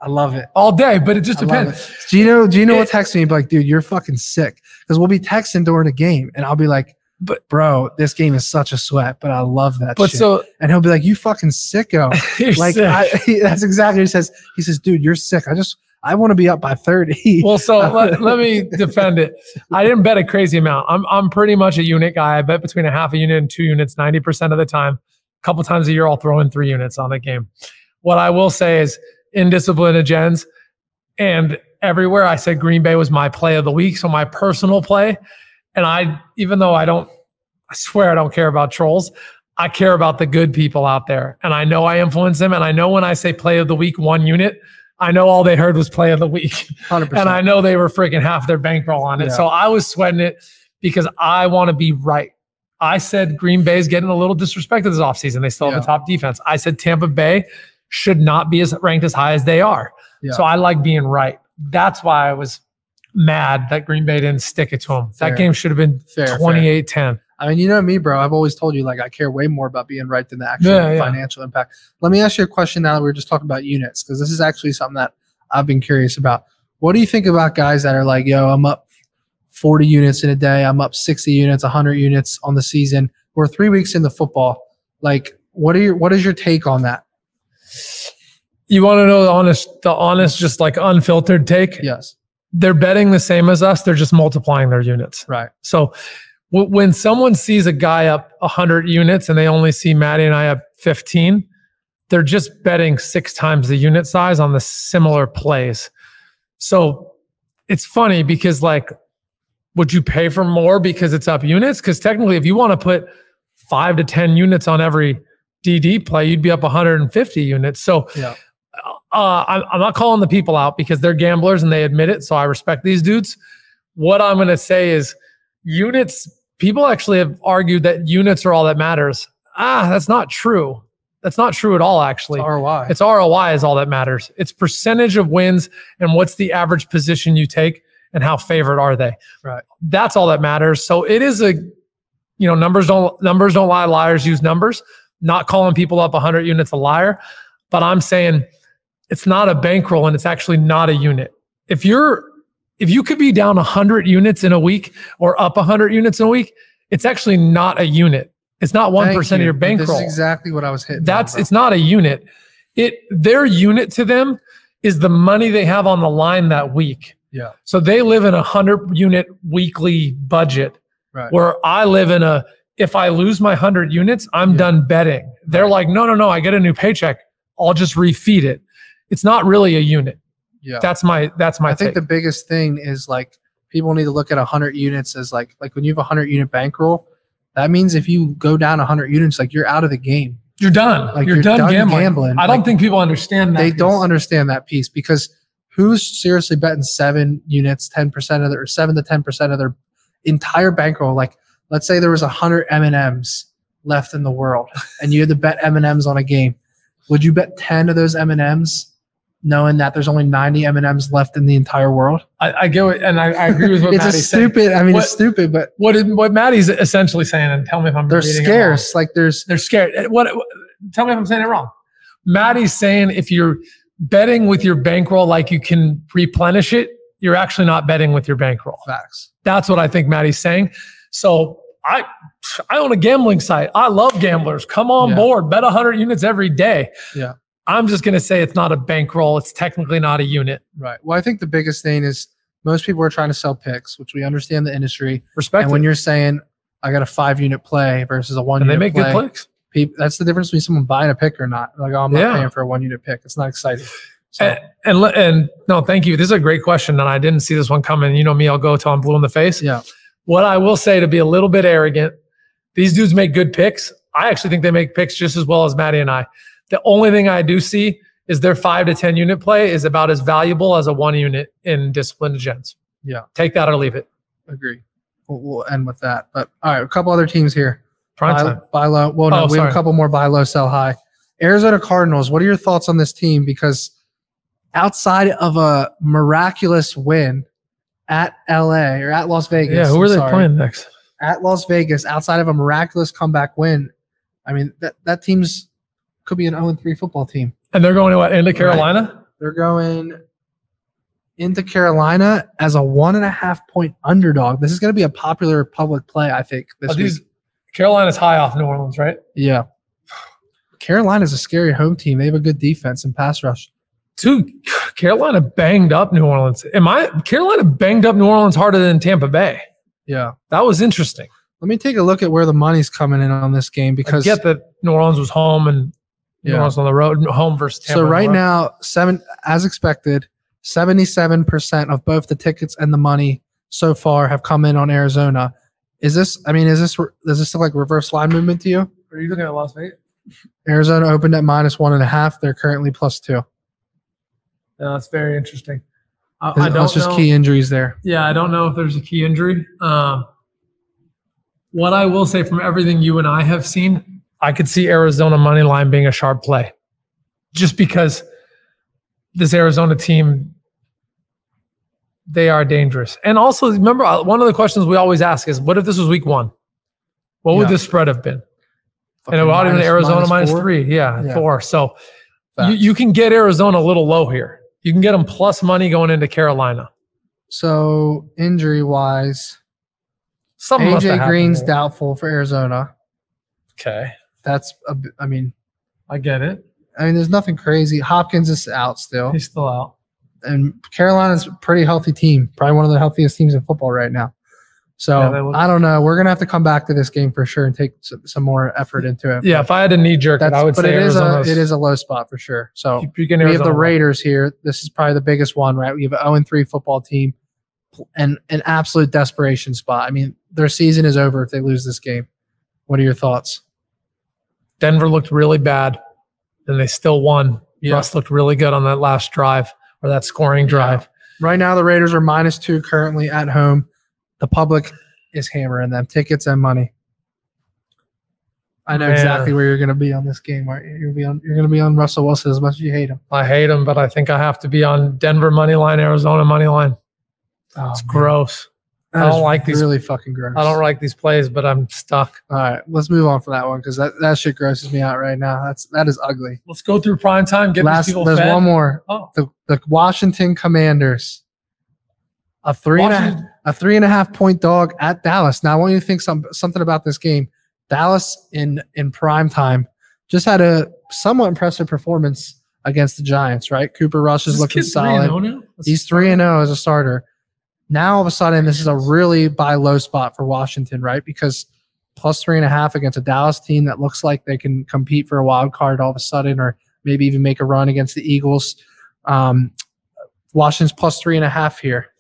I love it. All day, but it just I depends. It. Gino, Gino it, will text me and be like, "Dude, you're fucking sick." Because we'll be texting during the game, and I'll be like, But bro, this game is such a sweat, but I love that but shit. So, and he'll be like, "You fucking sicko." You're like sick. I, he, that's exactly what he says. He says, "Dude, you're sick. I just I want to be up by thirty. Well, so let, let me defend it. I didn't bet a crazy amount. I'm I'm pretty much a unit guy. I bet between a half a unit and two units ninety percent of the time. A couple times a year, I'll throw in three units on the game. What I will say is indiscipline agendas, and everywhere I said Green Bay was my play of the week, so my personal play. And I, even though I don't, I swear I don't care about trolls, I care about the good people out there. And I know I influence them. And I know when I say play of the week, one unit, I know all they heard was play of the week. one hundred percent. And I know they were freaking half their bankroll on it. Yeah. So I was sweating it because I want to be right. I said Green Bay's getting a little disrespected this offseason. They still yeah. have a top defense. I said Tampa Bay should not be as ranked as high as they are. Yeah. So I like being right. That's why I was mad that Green Bay didn't stick it to him. Fair. That game should have been twenty-eight ten. I mean, you know me, bro. I've always told you, like, I care way more about being right than the actual yeah, financial yeah. impact. Let me ask you a question now that we were just talking about units, because this is actually something that I've been curious about. What do you think about guys that are like, yo, I'm up forty units in a day. I'm up sixty units, one hundred units on the season. We're three weeks into football. Like, what are your, what is your take on that? You want to know the honest, the honest, just like unfiltered take? Yes. They're betting the same as us. They're just multiplying their units. Right. So w- when someone sees a guy up one hundred units and they only see Matty and I up fifteen, they're just betting six times the unit size on the similar plays. So it's funny because, like, would you pay for more because it's up units? Because technically, if you want to put five to ten units on every D D play, you'd be up one hundred fifty units. So yeah. Uh, I'm, I'm not calling the people out because they're gamblers and they admit it. So I respect these dudes. What I'm going to say is units, people actually have argued that units are all that matters. Ah, that's not true. That's not true at all, actually. It's R O I. It's R O I is all that matters. It's percentage of wins and what's the average position you take and how favored are they. Right. That's all that matters. So it is a, you know, numbers don't, numbers don't lie. Liars use numbers. Not calling people up one hundred units a liar, but I'm saying it's not a bankroll and it's actually not a unit. If you're, if you could be down one hundred units in a week or up one hundred units in a week, it's actually not a unit. It's not one percent Thank of your bankroll. That's exactly what I was hitting. That's, on, it's not a unit. It, their unit to them is the money they have on the line that week. Yeah. So they live in a one hundred unit weekly budget, right, where I live in a, if I lose my one hundred units, I'm yeah. done betting. They're right. like, no, no, no, I get a new paycheck. I'll just refeed it. It's not really a unit. Yeah. That's my, that's my I think take. The biggest thing is, like, people need to look at one hundred units as like, like when you have a one hundred unit bankroll, that means if you go down one hundred units, like, you're out of the game. You're done. Like, you're, you're done, done gambling. gambling. I don't like, think people understand that. They piece. don't understand that piece because who's seriously betting seven units, ten percent of their, or seven to ten percent of their entire bankroll? Like, let's say there was one hundred M and M's left in the world, and you had to bet M and M's on a game, would you bet ten of those M and M's knowing that there's only ninety M and M's left in the entire world? I, I get it, and I, I agree with what Matty's it's stupid, saying. I mean, what, it's stupid, but... What what Matty's essentially saying, and tell me if I'm reading scarce, it wrong. They're scarce, like there's... They're scared. What? Tell me if I'm saying it wrong. Matty's saying if you're betting with your bankroll like you can replenish it, you're actually not betting with your bankroll. Facts. That's what I think Matty's saying. So I I own a gambling site. I love gamblers. Come on yeah. board. Bet one hundred units every day. Yeah. I'm just going to say it's not a bankroll. It's technically not a unit. Right. Well, I think the biggest thing is most people are trying to sell picks, which we understand the industry. Respect. And when you're saying, I got a five-unit play versus a one-unit play. And they make play, good picks. People, that's the difference between someone buying a pick or not. Like, oh, I'm not yeah. paying for a one-unit pick. It's not exciting. So. And, and and no, thank you. This is a great question, and I didn't see this one coming. You know me, I'll go till I'm blue in the face. Yeah. What I will say, to be a little bit arrogant, these dudes make good picks. I actually think they make picks just as well as Matty and I. The only thing I do see is their five to ten unit play is about as valuable as a one unit in disciplined gens. Yeah. Take that or leave it. Agree. We'll, we'll end with that. But all right, a couple other teams here. Prime buy, time. Buy low. Well, no, oh, we sorry. have a couple more buy low, sell high. Arizona Cardinals. What are your thoughts on this team? Because outside of a miraculous win at L A or at Las Vegas. Yeah, who are I'm they sorry, playing next? At Las Vegas, outside of a miraculous comeback win, I mean, that, that team's could be an oh and three football team. And they're going to what, into Carolina? Right. They're going into Carolina as a one and a half point underdog. This is going to be a popular public play, I think. This these, week. Carolina's high off New Orleans, right? Yeah. Carolina's a scary home team. They have a good defense and pass rush. Dude, Carolina banged up New Orleans. Am I Carolina banged up New Orleans harder than Tampa Bay? Yeah. That was interesting. Let me take a look at where the money's coming in on this game, because I get that New Orleans was home and New yeah. Orleans on the road, home versus Tampa. So right now, seven as expected, seventy-seven percent of both the tickets and the money so far have come in on Arizona. Is this I mean, is this does this look like reverse line movement to you? Are you looking at Las Vegas? Arizona opened at minus one and a half. They're currently plus two. No, that's very interesting. I, I don't it's just know. Key injuries there. Yeah, I don't know if there's a key injury. Um, what I will say from everything you and I have seen, I could see Arizona money line being a sharp play, just because this Arizona team, they are dangerous. And also, remember, one of the questions we always ask is, what if this was week one? What yeah. would this spread have been? Fucking and it would have been Arizona minus, minus three. Yeah, yeah, four. So you, you can get Arizona a little low here. You can get them plus money going into Carolina. So injury-wise, something must have happened. A J Green's doubtful for Arizona. Okay. That's, a, I mean. I get it. I mean, there's nothing crazy. Hopkins is out still. He's still out. And Carolina's a pretty healthy team, probably one of the healthiest teams in football right now. So yeah, I don't know. We're going to have to come back to this game for sure and take some, some more effort into it. Yeah, but if I had a knee-jerk, I would but say it is, a, it is a low spot for sure. So we have the Raiders here. This is probably the biggest one, right? We have an oh and three football team and an absolute desperation spot. I mean, their season is over if they lose this game. What are your thoughts? Denver looked really bad, and they still won. Yeah. Russ looked really good on that last drive or that scoring drive. Yeah. Right now, the Raiders are minus two currently at home. The public is hammering them, tickets and money. I know Man. exactly where you're going to be on this game. Right? You're going to be on Russell Wilson as much as you hate him. I hate him, but I think I have to be on Denver money line, Arizona money line. Oh, it's man. gross. That I don't like really these. Really fucking gross. I don't like these plays, but I'm stuck. All right, let's move on for that one because that, that shit grosses me out right now. That's that is ugly. Let's go through prime time. Get Last, these people there's fed. one more. Oh. The the Washington Commanders. A three and a, a three and a half point dog at Dallas. Now I want you to think some something about this game. Dallas in in prime time just had a somewhat impressive performance against the Giants, right? Cooper Rush is, is looking solid. He's three and zero as a starter. Now all of a sudden, this is a really buy low spot for Washington, right? Because plus three and a half against a Dallas team that looks like they can compete for a wild card all of a sudden, or maybe even make a run against the Eagles. Um, Washington's plus three and a half here.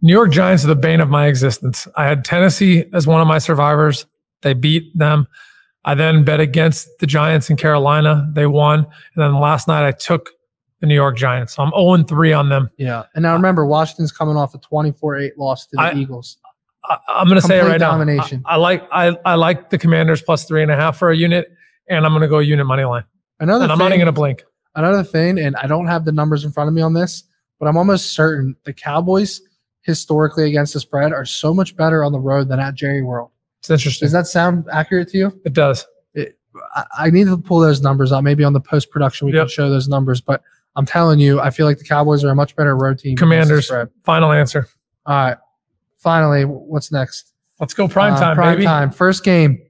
New York Giants are the bane of my existence. I had Tennessee as one of my survivors. They beat them. I then bet against the Giants in Carolina. They won. And then last night I took the New York Giants. So I'm oh and three on them. Yeah. And now remember, Washington's coming off a twenty-four eight loss to the I, Eagles. I, I'm going to say it right domination. now. I, I like I, I like the Commanders plus three and a half for a unit, and I'm going to go unit money line. Another and thing, I'm not even going to blink. Another thing, and I don't have the numbers in front of me on this, but I'm almost certain the Cowboys historically against the spread are so much better on the road than at Jerry World. It's interesting. Does that sound accurate to you? It does. It, I, I need to pull those numbers out. Maybe on the post-production we yep. can show those numbers, but I'm telling you, I feel like the Cowboys are a much better road team. Commanders, final answer. All right. Finally, what's next? Let's go prime time, uh, prime baby. Time. First game.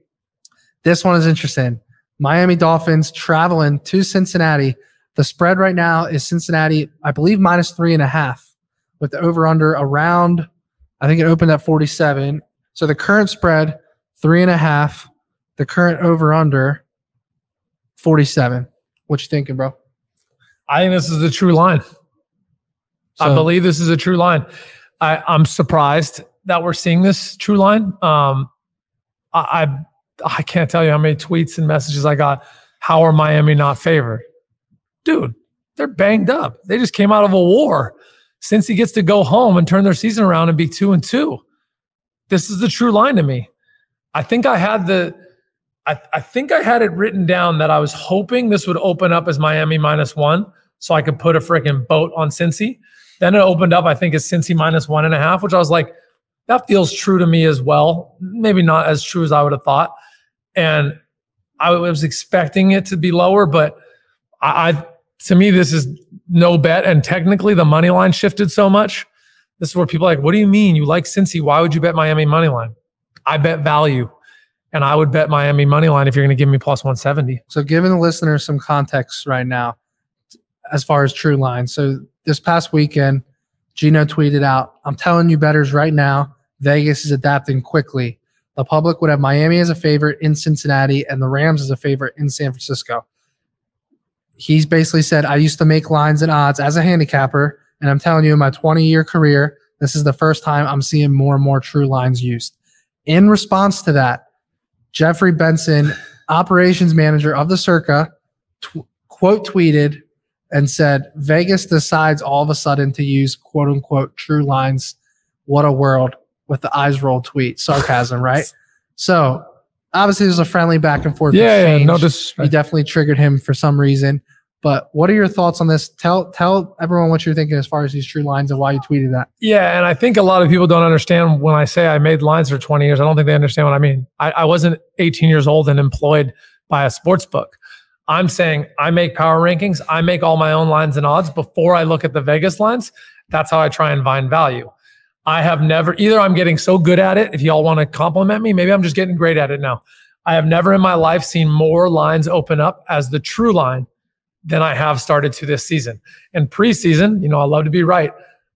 This one is interesting. Miami Dolphins traveling to Cincinnati. The spread right now is Cincinnati, I believe, minus three and a half with the over-under around, I think it opened at forty-seven. So the current spread, three and a half. The current over-under, forty-seven. What you thinking, bro? I think this is a true line. So, I believe this is a true line. I, I'm surprised that we're seeing this true line. Um, I, I I can't tell you how many tweets and messages I got. How are Miami not favored? Dude, they're banged up. They just came out of a war. Cincy gets to go home and turn their season around and be two and two. This is the true line to me. I think I had the I, I think I had it written down that I was hoping this would open up as Miami minus one so I could put a freaking boat on Cincy. Then it opened up, I think, as Cincy minus one and a half, which I was like, that feels true to me as well. Maybe not as true as I would have thought. And I was expecting it to be lower, but I, I to me, this is no bet. And technically, the money line shifted so much. This is where people are like, what do you mean? You like Cincy. Why would you bet Miami money line? I bet value. And I would bet Miami money line if you're going to give me plus one seventy. So giving the listeners some context right now as far as true line. So this past weekend, Gino tweeted out, I'm telling you bettors right now, Vegas is adapting quickly. The public would have Miami as a favorite in Cincinnati and the Rams as a favorite in San Francisco. He's basically said, I used to make lines and odds as a handicapper, and I'm telling you in my twenty-year career, this is the first time I'm seeing more and more true lines used. In response to that, Jeffrey Benson, operations manager of the Circa, tw- quote tweeted and said, Vegas decides all of a sudden to use quote unquote true lines. What a world, with the eyes roll tweet. Sarcasm, right? So obviously there's a friendly back and forth. Yeah, yeah, no disrespect. You definitely triggered him for some reason. But what are your thoughts on this? Tell tell everyone what you're thinking as far as these true lines and why you tweeted that. Yeah, and I think a lot of people don't understand when I say I made lines for twenty years. I don't think they understand what I mean. I, I wasn't eighteen years old and employed by a sports book. I'm saying I make power rankings. I make all my own lines and odds before I look at the Vegas lines. That's how I try and find value. I have never, either I'm getting so good at it, if y'all want to compliment me, maybe I'm just getting great at it now. I have never in my life seen more lines open up as the true line than I have started to this season. And preseason, you know, I love to be right.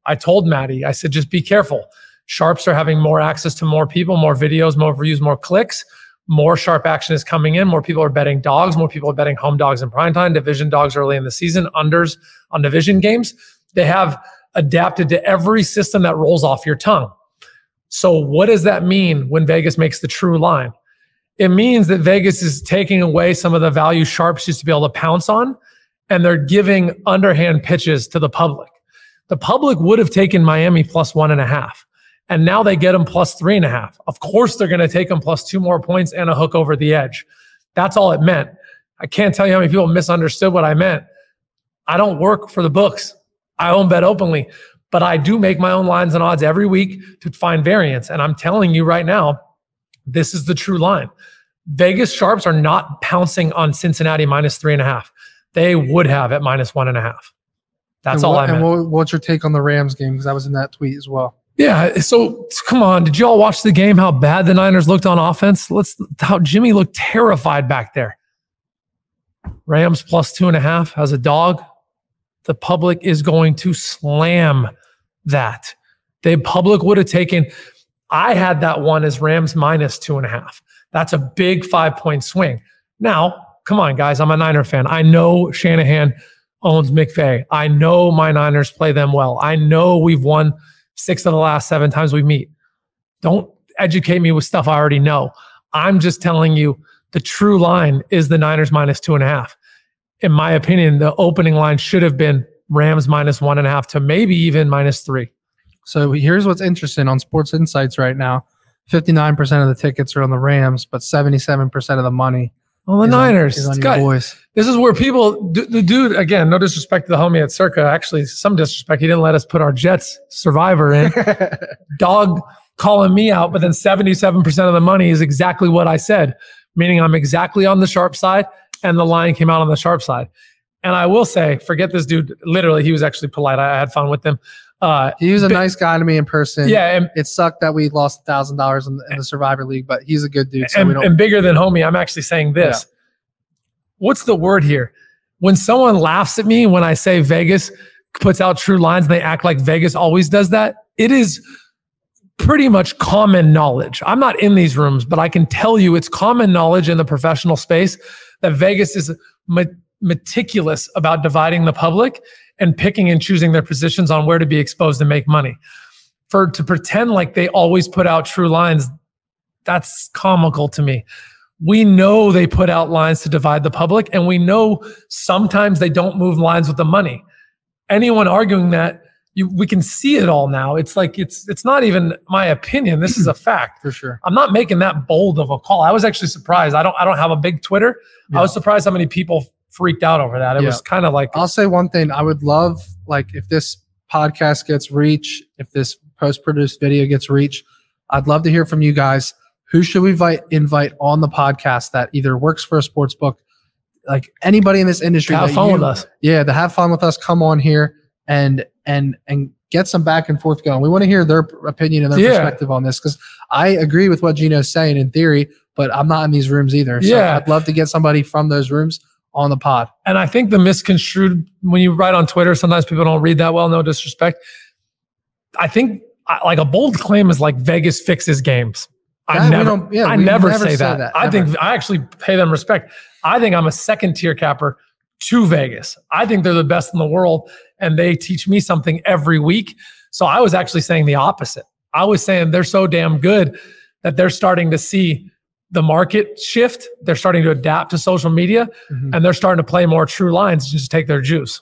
I told Matty, I said, just be careful. Sharps are having more access to more people, more videos, more views, more clicks. More sharp action is coming in. More people are betting dogs. More people are betting home dogs in primetime, division dogs early in the season, unders on division games. They have adapted to every system that rolls off your tongue. So what does that mean when Vegas makes the true line? It means that Vegas is taking away some of the value sharps used to be able to pounce on, and they're giving underhand pitches to the public. The public would have taken Miami plus one and a half, and now they get them plus three and a half. Of course, they're going to take them plus two more points and a hook over the edge. That's all it meant. I can't tell you how many people misunderstood what I meant. I don't work for the books. I own bet openly, but I do make my own lines and odds every week to find variance. And I'm telling you right now, this is the true line. Vegas sharps are not pouncing on Cincinnati minus three and a half. They would have at minus one and a half. That's what, all I meant. And what, what's your take on the Rams game? Because I was in that tweet as well. Yeah. So come on. Did you all watch the game? How bad the Niners looked on offense? Let's. How Jimmy looked terrified back there. Rams plus two and a half as a dog. The public is going to slam that. The public would have taken. I had that one as Rams minus two and a half. That's a big five point swing. Now, come on, guys. I'm a Niner fan. I know Shanahan owns McVay. I know my Niners play them well. I know we've won six of the last seven times we meet. Don't educate me with stuff I already know. I'm just telling you the true line is the Niners minus two and a half. In my opinion, the opening line should have been Rams minus one and a half to maybe even minus three. So here's what's interesting on Sports Insights right now. fifty-nine percent of the tickets are on the Rams, but seventy-seven percent of the money on the Niners. On, is on boys. This is where people, d- the dude, again, no disrespect to the homie at Circa. Actually, some disrespect. He didn't let us put our Jets survivor in. Dog calling me out, but then seventy-seven percent of the money is exactly what I said, meaning I'm exactly on the sharp side, and the line came out on the sharp side. And I will say, forget this dude. Literally, he was actually polite. I, I had fun with him. Uh, he was a but, nice guy to me in person. Yeah, and it sucked that we lost one thousand dollars in, in the Survivor League, but he's a good dude. So and, we don't, and bigger than homie, I'm actually saying this. Yeah. What's the word here? When someone laughs at me when I say Vegas puts out true lines and they act like Vegas always does that, it is pretty much common knowledge. I'm not in these rooms, but I can tell you it's common knowledge in the professional space that Vegas is ma- meticulous about dividing the public and picking and choosing their positions on where to be exposed and make money. For to pretend like they always put out true lines, that's comical to me. We know they put out lines to divide the public, and we know sometimes they don't move lines with the money. Anyone arguing that, you, we can see it all now. It's like, it's it's not even my opinion. This is a fact. For sure. I'm not making that bold of a call. I was actually surprised. I don't, I don't have a big Twitter. Yeah. I was surprised how many people freaked out over that. It yeah. was kind of like, I'll say one thing. I would love, like, if this podcast gets reach, if this post-produced video gets reach, I'd love to hear from you guys. Who should we invite, invite on the podcast that either works for a sports book, like anybody in this industry? Have fun you, with us. Yeah, to have fun with us. Come on here and and and get some back and forth going. We want to hear their opinion and their yeah. perspective on this, because I agree with what Gino's saying in theory, but I'm not in these rooms either. So yeah. I'd love to get somebody from those rooms on the pod. And I think the misconstrued, when you write on Twitter, sometimes people don't read that well, no disrespect. I think I, like a bold claim is like Vegas fixes games. That I never, yeah, I never, never say, say that. that. I think I actually pay them respect. I think I'm a second tier capper to Vegas. I think they're the best in the world, and they teach me something every week. So I was actually saying the opposite. I was saying they're so damn good that they're starting to see the market shift. They're starting to adapt to social media, mm-hmm. and they're starting to play more true lines to just take their juice.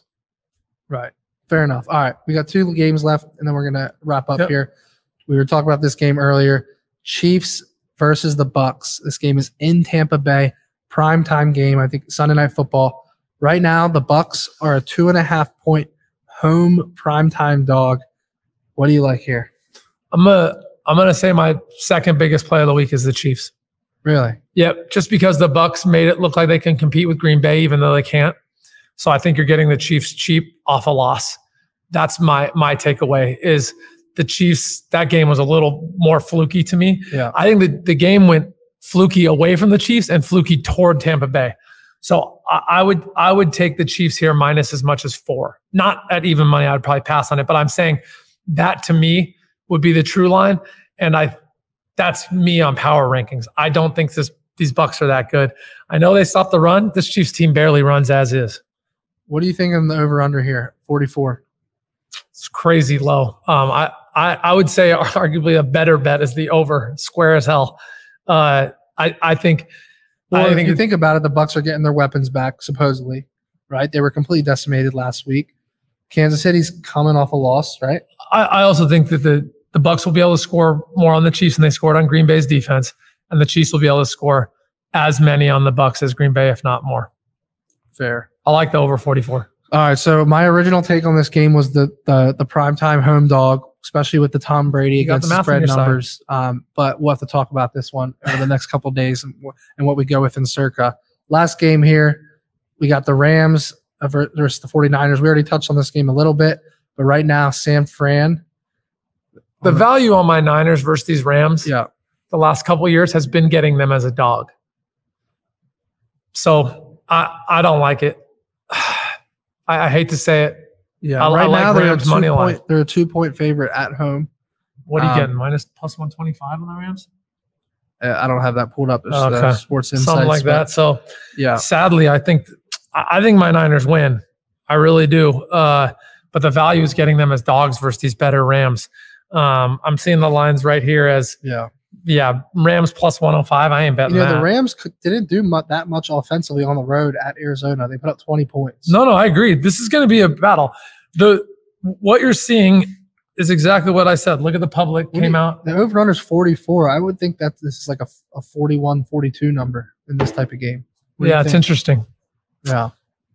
Right. Fair enough. All right. We got two games left, and then we're going to wrap up yep. here. We were talking about this game earlier. Chiefs versus the Bucks. This game is in Tampa Bay. Primetime game. I think Sunday Night Football. Right now, the Bucks are a two and a half point home primetime dog. What do you like here? I'm a, I'm gonna say my second biggest play of the week is the Chiefs. Really? Yep. Just because the Bucks made it look like they can compete with Green Bay, even though they can't. So I think you're getting the Chiefs cheap off a loss. That's my my takeaway is the Chiefs. That game was a little more fluky to me. Yeah. I think that the game went fluky away from the Chiefs and fluky toward Tampa Bay. So I, I would I would take the Chiefs here minus as much as four. Not at even money. I would probably pass on it. But I'm saying that to me would be the true line. And I. That's me on power rankings. I don't think this these Bucks are that good. I know they stopped the run. This Chiefs team barely runs as is. What do you think of the over-under here? forty-four. It's crazy low. Um, I, I I would say arguably a better bet is the over. Square as hell. Uh, I I think. Well, I if think you think about it, the Bucks are getting their weapons back supposedly, right? They were completely decimated last week. Kansas City's coming off a loss, right? I, I also think that the. The Bucks will be able to score more on the Chiefs than they scored on Green Bay's defense, and the Chiefs will be able to score as many on the Bucks as Green Bay, if not more. Fair. I like the over forty-four. All right, so my original take on this game was the the, the primetime home dog, especially with the Tom Brady against the spread numbers. Um, but we'll have to talk about this one over the next couple of days and, and what we go with in Circa. Last game here, we got the Rams versus the forty-niners. We already touched on this game a little bit, but right now, San Fran. The value on my Niners versus these Rams yeah. the last couple of years has been getting them as a dog. So I, I don't like it. I, I hate to say it. Yeah, I, right I like now Rams money line. They're a two-point favorite at home. What are you um, getting, minus plus one twenty-five on the Rams? I don't have that pulled up. It's okay. Sports Insights. Something like that. So yeah. sadly, I think I think my Niners win. I really do. Uh, but the value is getting them as dogs versus these better Rams. Um, I'm seeing the lines right here as yeah, yeah. Rams plus one oh five. I ain't betting. You know, that. The Rams could, didn't do much, that much offensively on the road at Arizona. They put up twenty points. No, no, I agree. This is going to be a battle. The what you're seeing is exactly what I said. Look at the public what came you, out. The over-under is forty-four. I would think that this is like a, a forty-one, forty-two number in this type of game. What yeah, it's interesting. Yeah.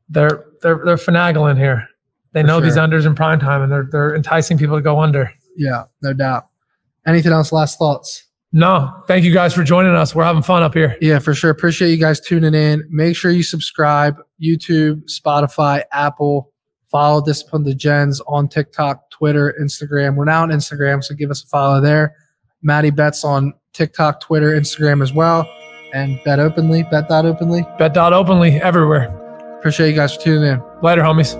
They're they're they're finagling here. They For know sure. these unders in prime time, and they're they're enticing people to go under. Yeah, no doubt. Anything else? Last thoughts? No. Thank you guys for joining us. We're having fun up here. Yeah, for sure. Appreciate you guys tuning in. Make sure you subscribe. YouTube, Spotify, Apple. Follow Discipline to Gens on TikTok, Twitter, Instagram. We're now on Instagram, so give us a follow there. Matty Bets on TikTok, Twitter, Instagram as well. And bet openly, bet dot openly. Bet dot openly everywhere. Appreciate you guys for tuning in. Later, homies.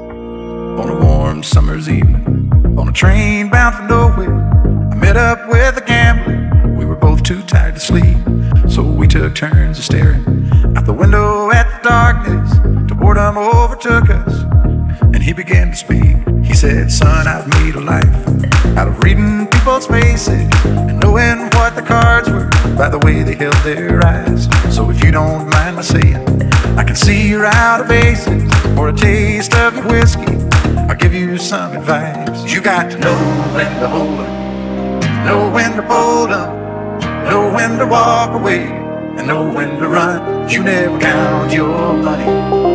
On a warm summer's evening, on a train bound for nowhere, I met up with a gambler. We were both too tired to sleep, so we took turns of staring out the window at the darkness. The boredom overtook us, and he began to speak. He said, son, I've made a life out of reading people's faces and knowing what the cards were by the way they held their eyes. So if you don't mind my saying, I can see you're out of aces. For a taste of your whiskey, I'll give you some advice. You got to know when to hold 'em, know when to fold 'em, know when to walk away, and know when to run. You never count your money.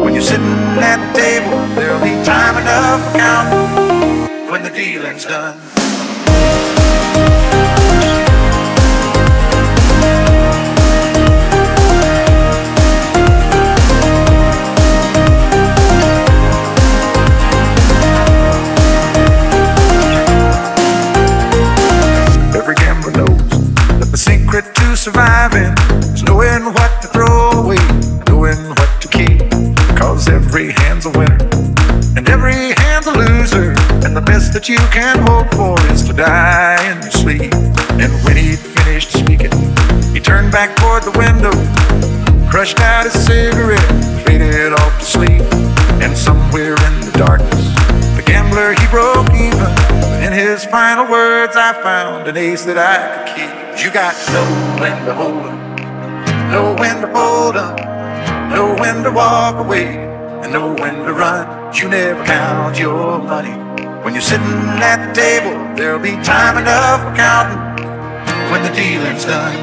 When you're sitting at the table, there'll be time enough to count when the dealing's done. Every gambler knows that the secret to surviving is knowing what to throw away, knowing what to keep. Cause every hand's a winner and every hand's a loser, and the best that you can hope for is to die in your sleep. And when he finished speaking, he turned back toward the window, crushed out his cigarette, faded off to sleep. And somewhere in the darkness, the gambler, he broke even. But in his final words, I found an ace that I could keep. You got to know when to hold 'em, know when to fold 'em, know when to walk away, and know when to run. You never count your money. When you're sitting at the table, there'll be time enough for counting when the dealing's done.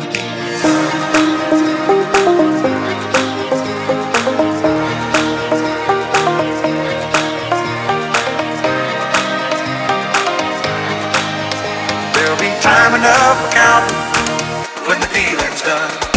There'll be time enough for counting when the dealing's done.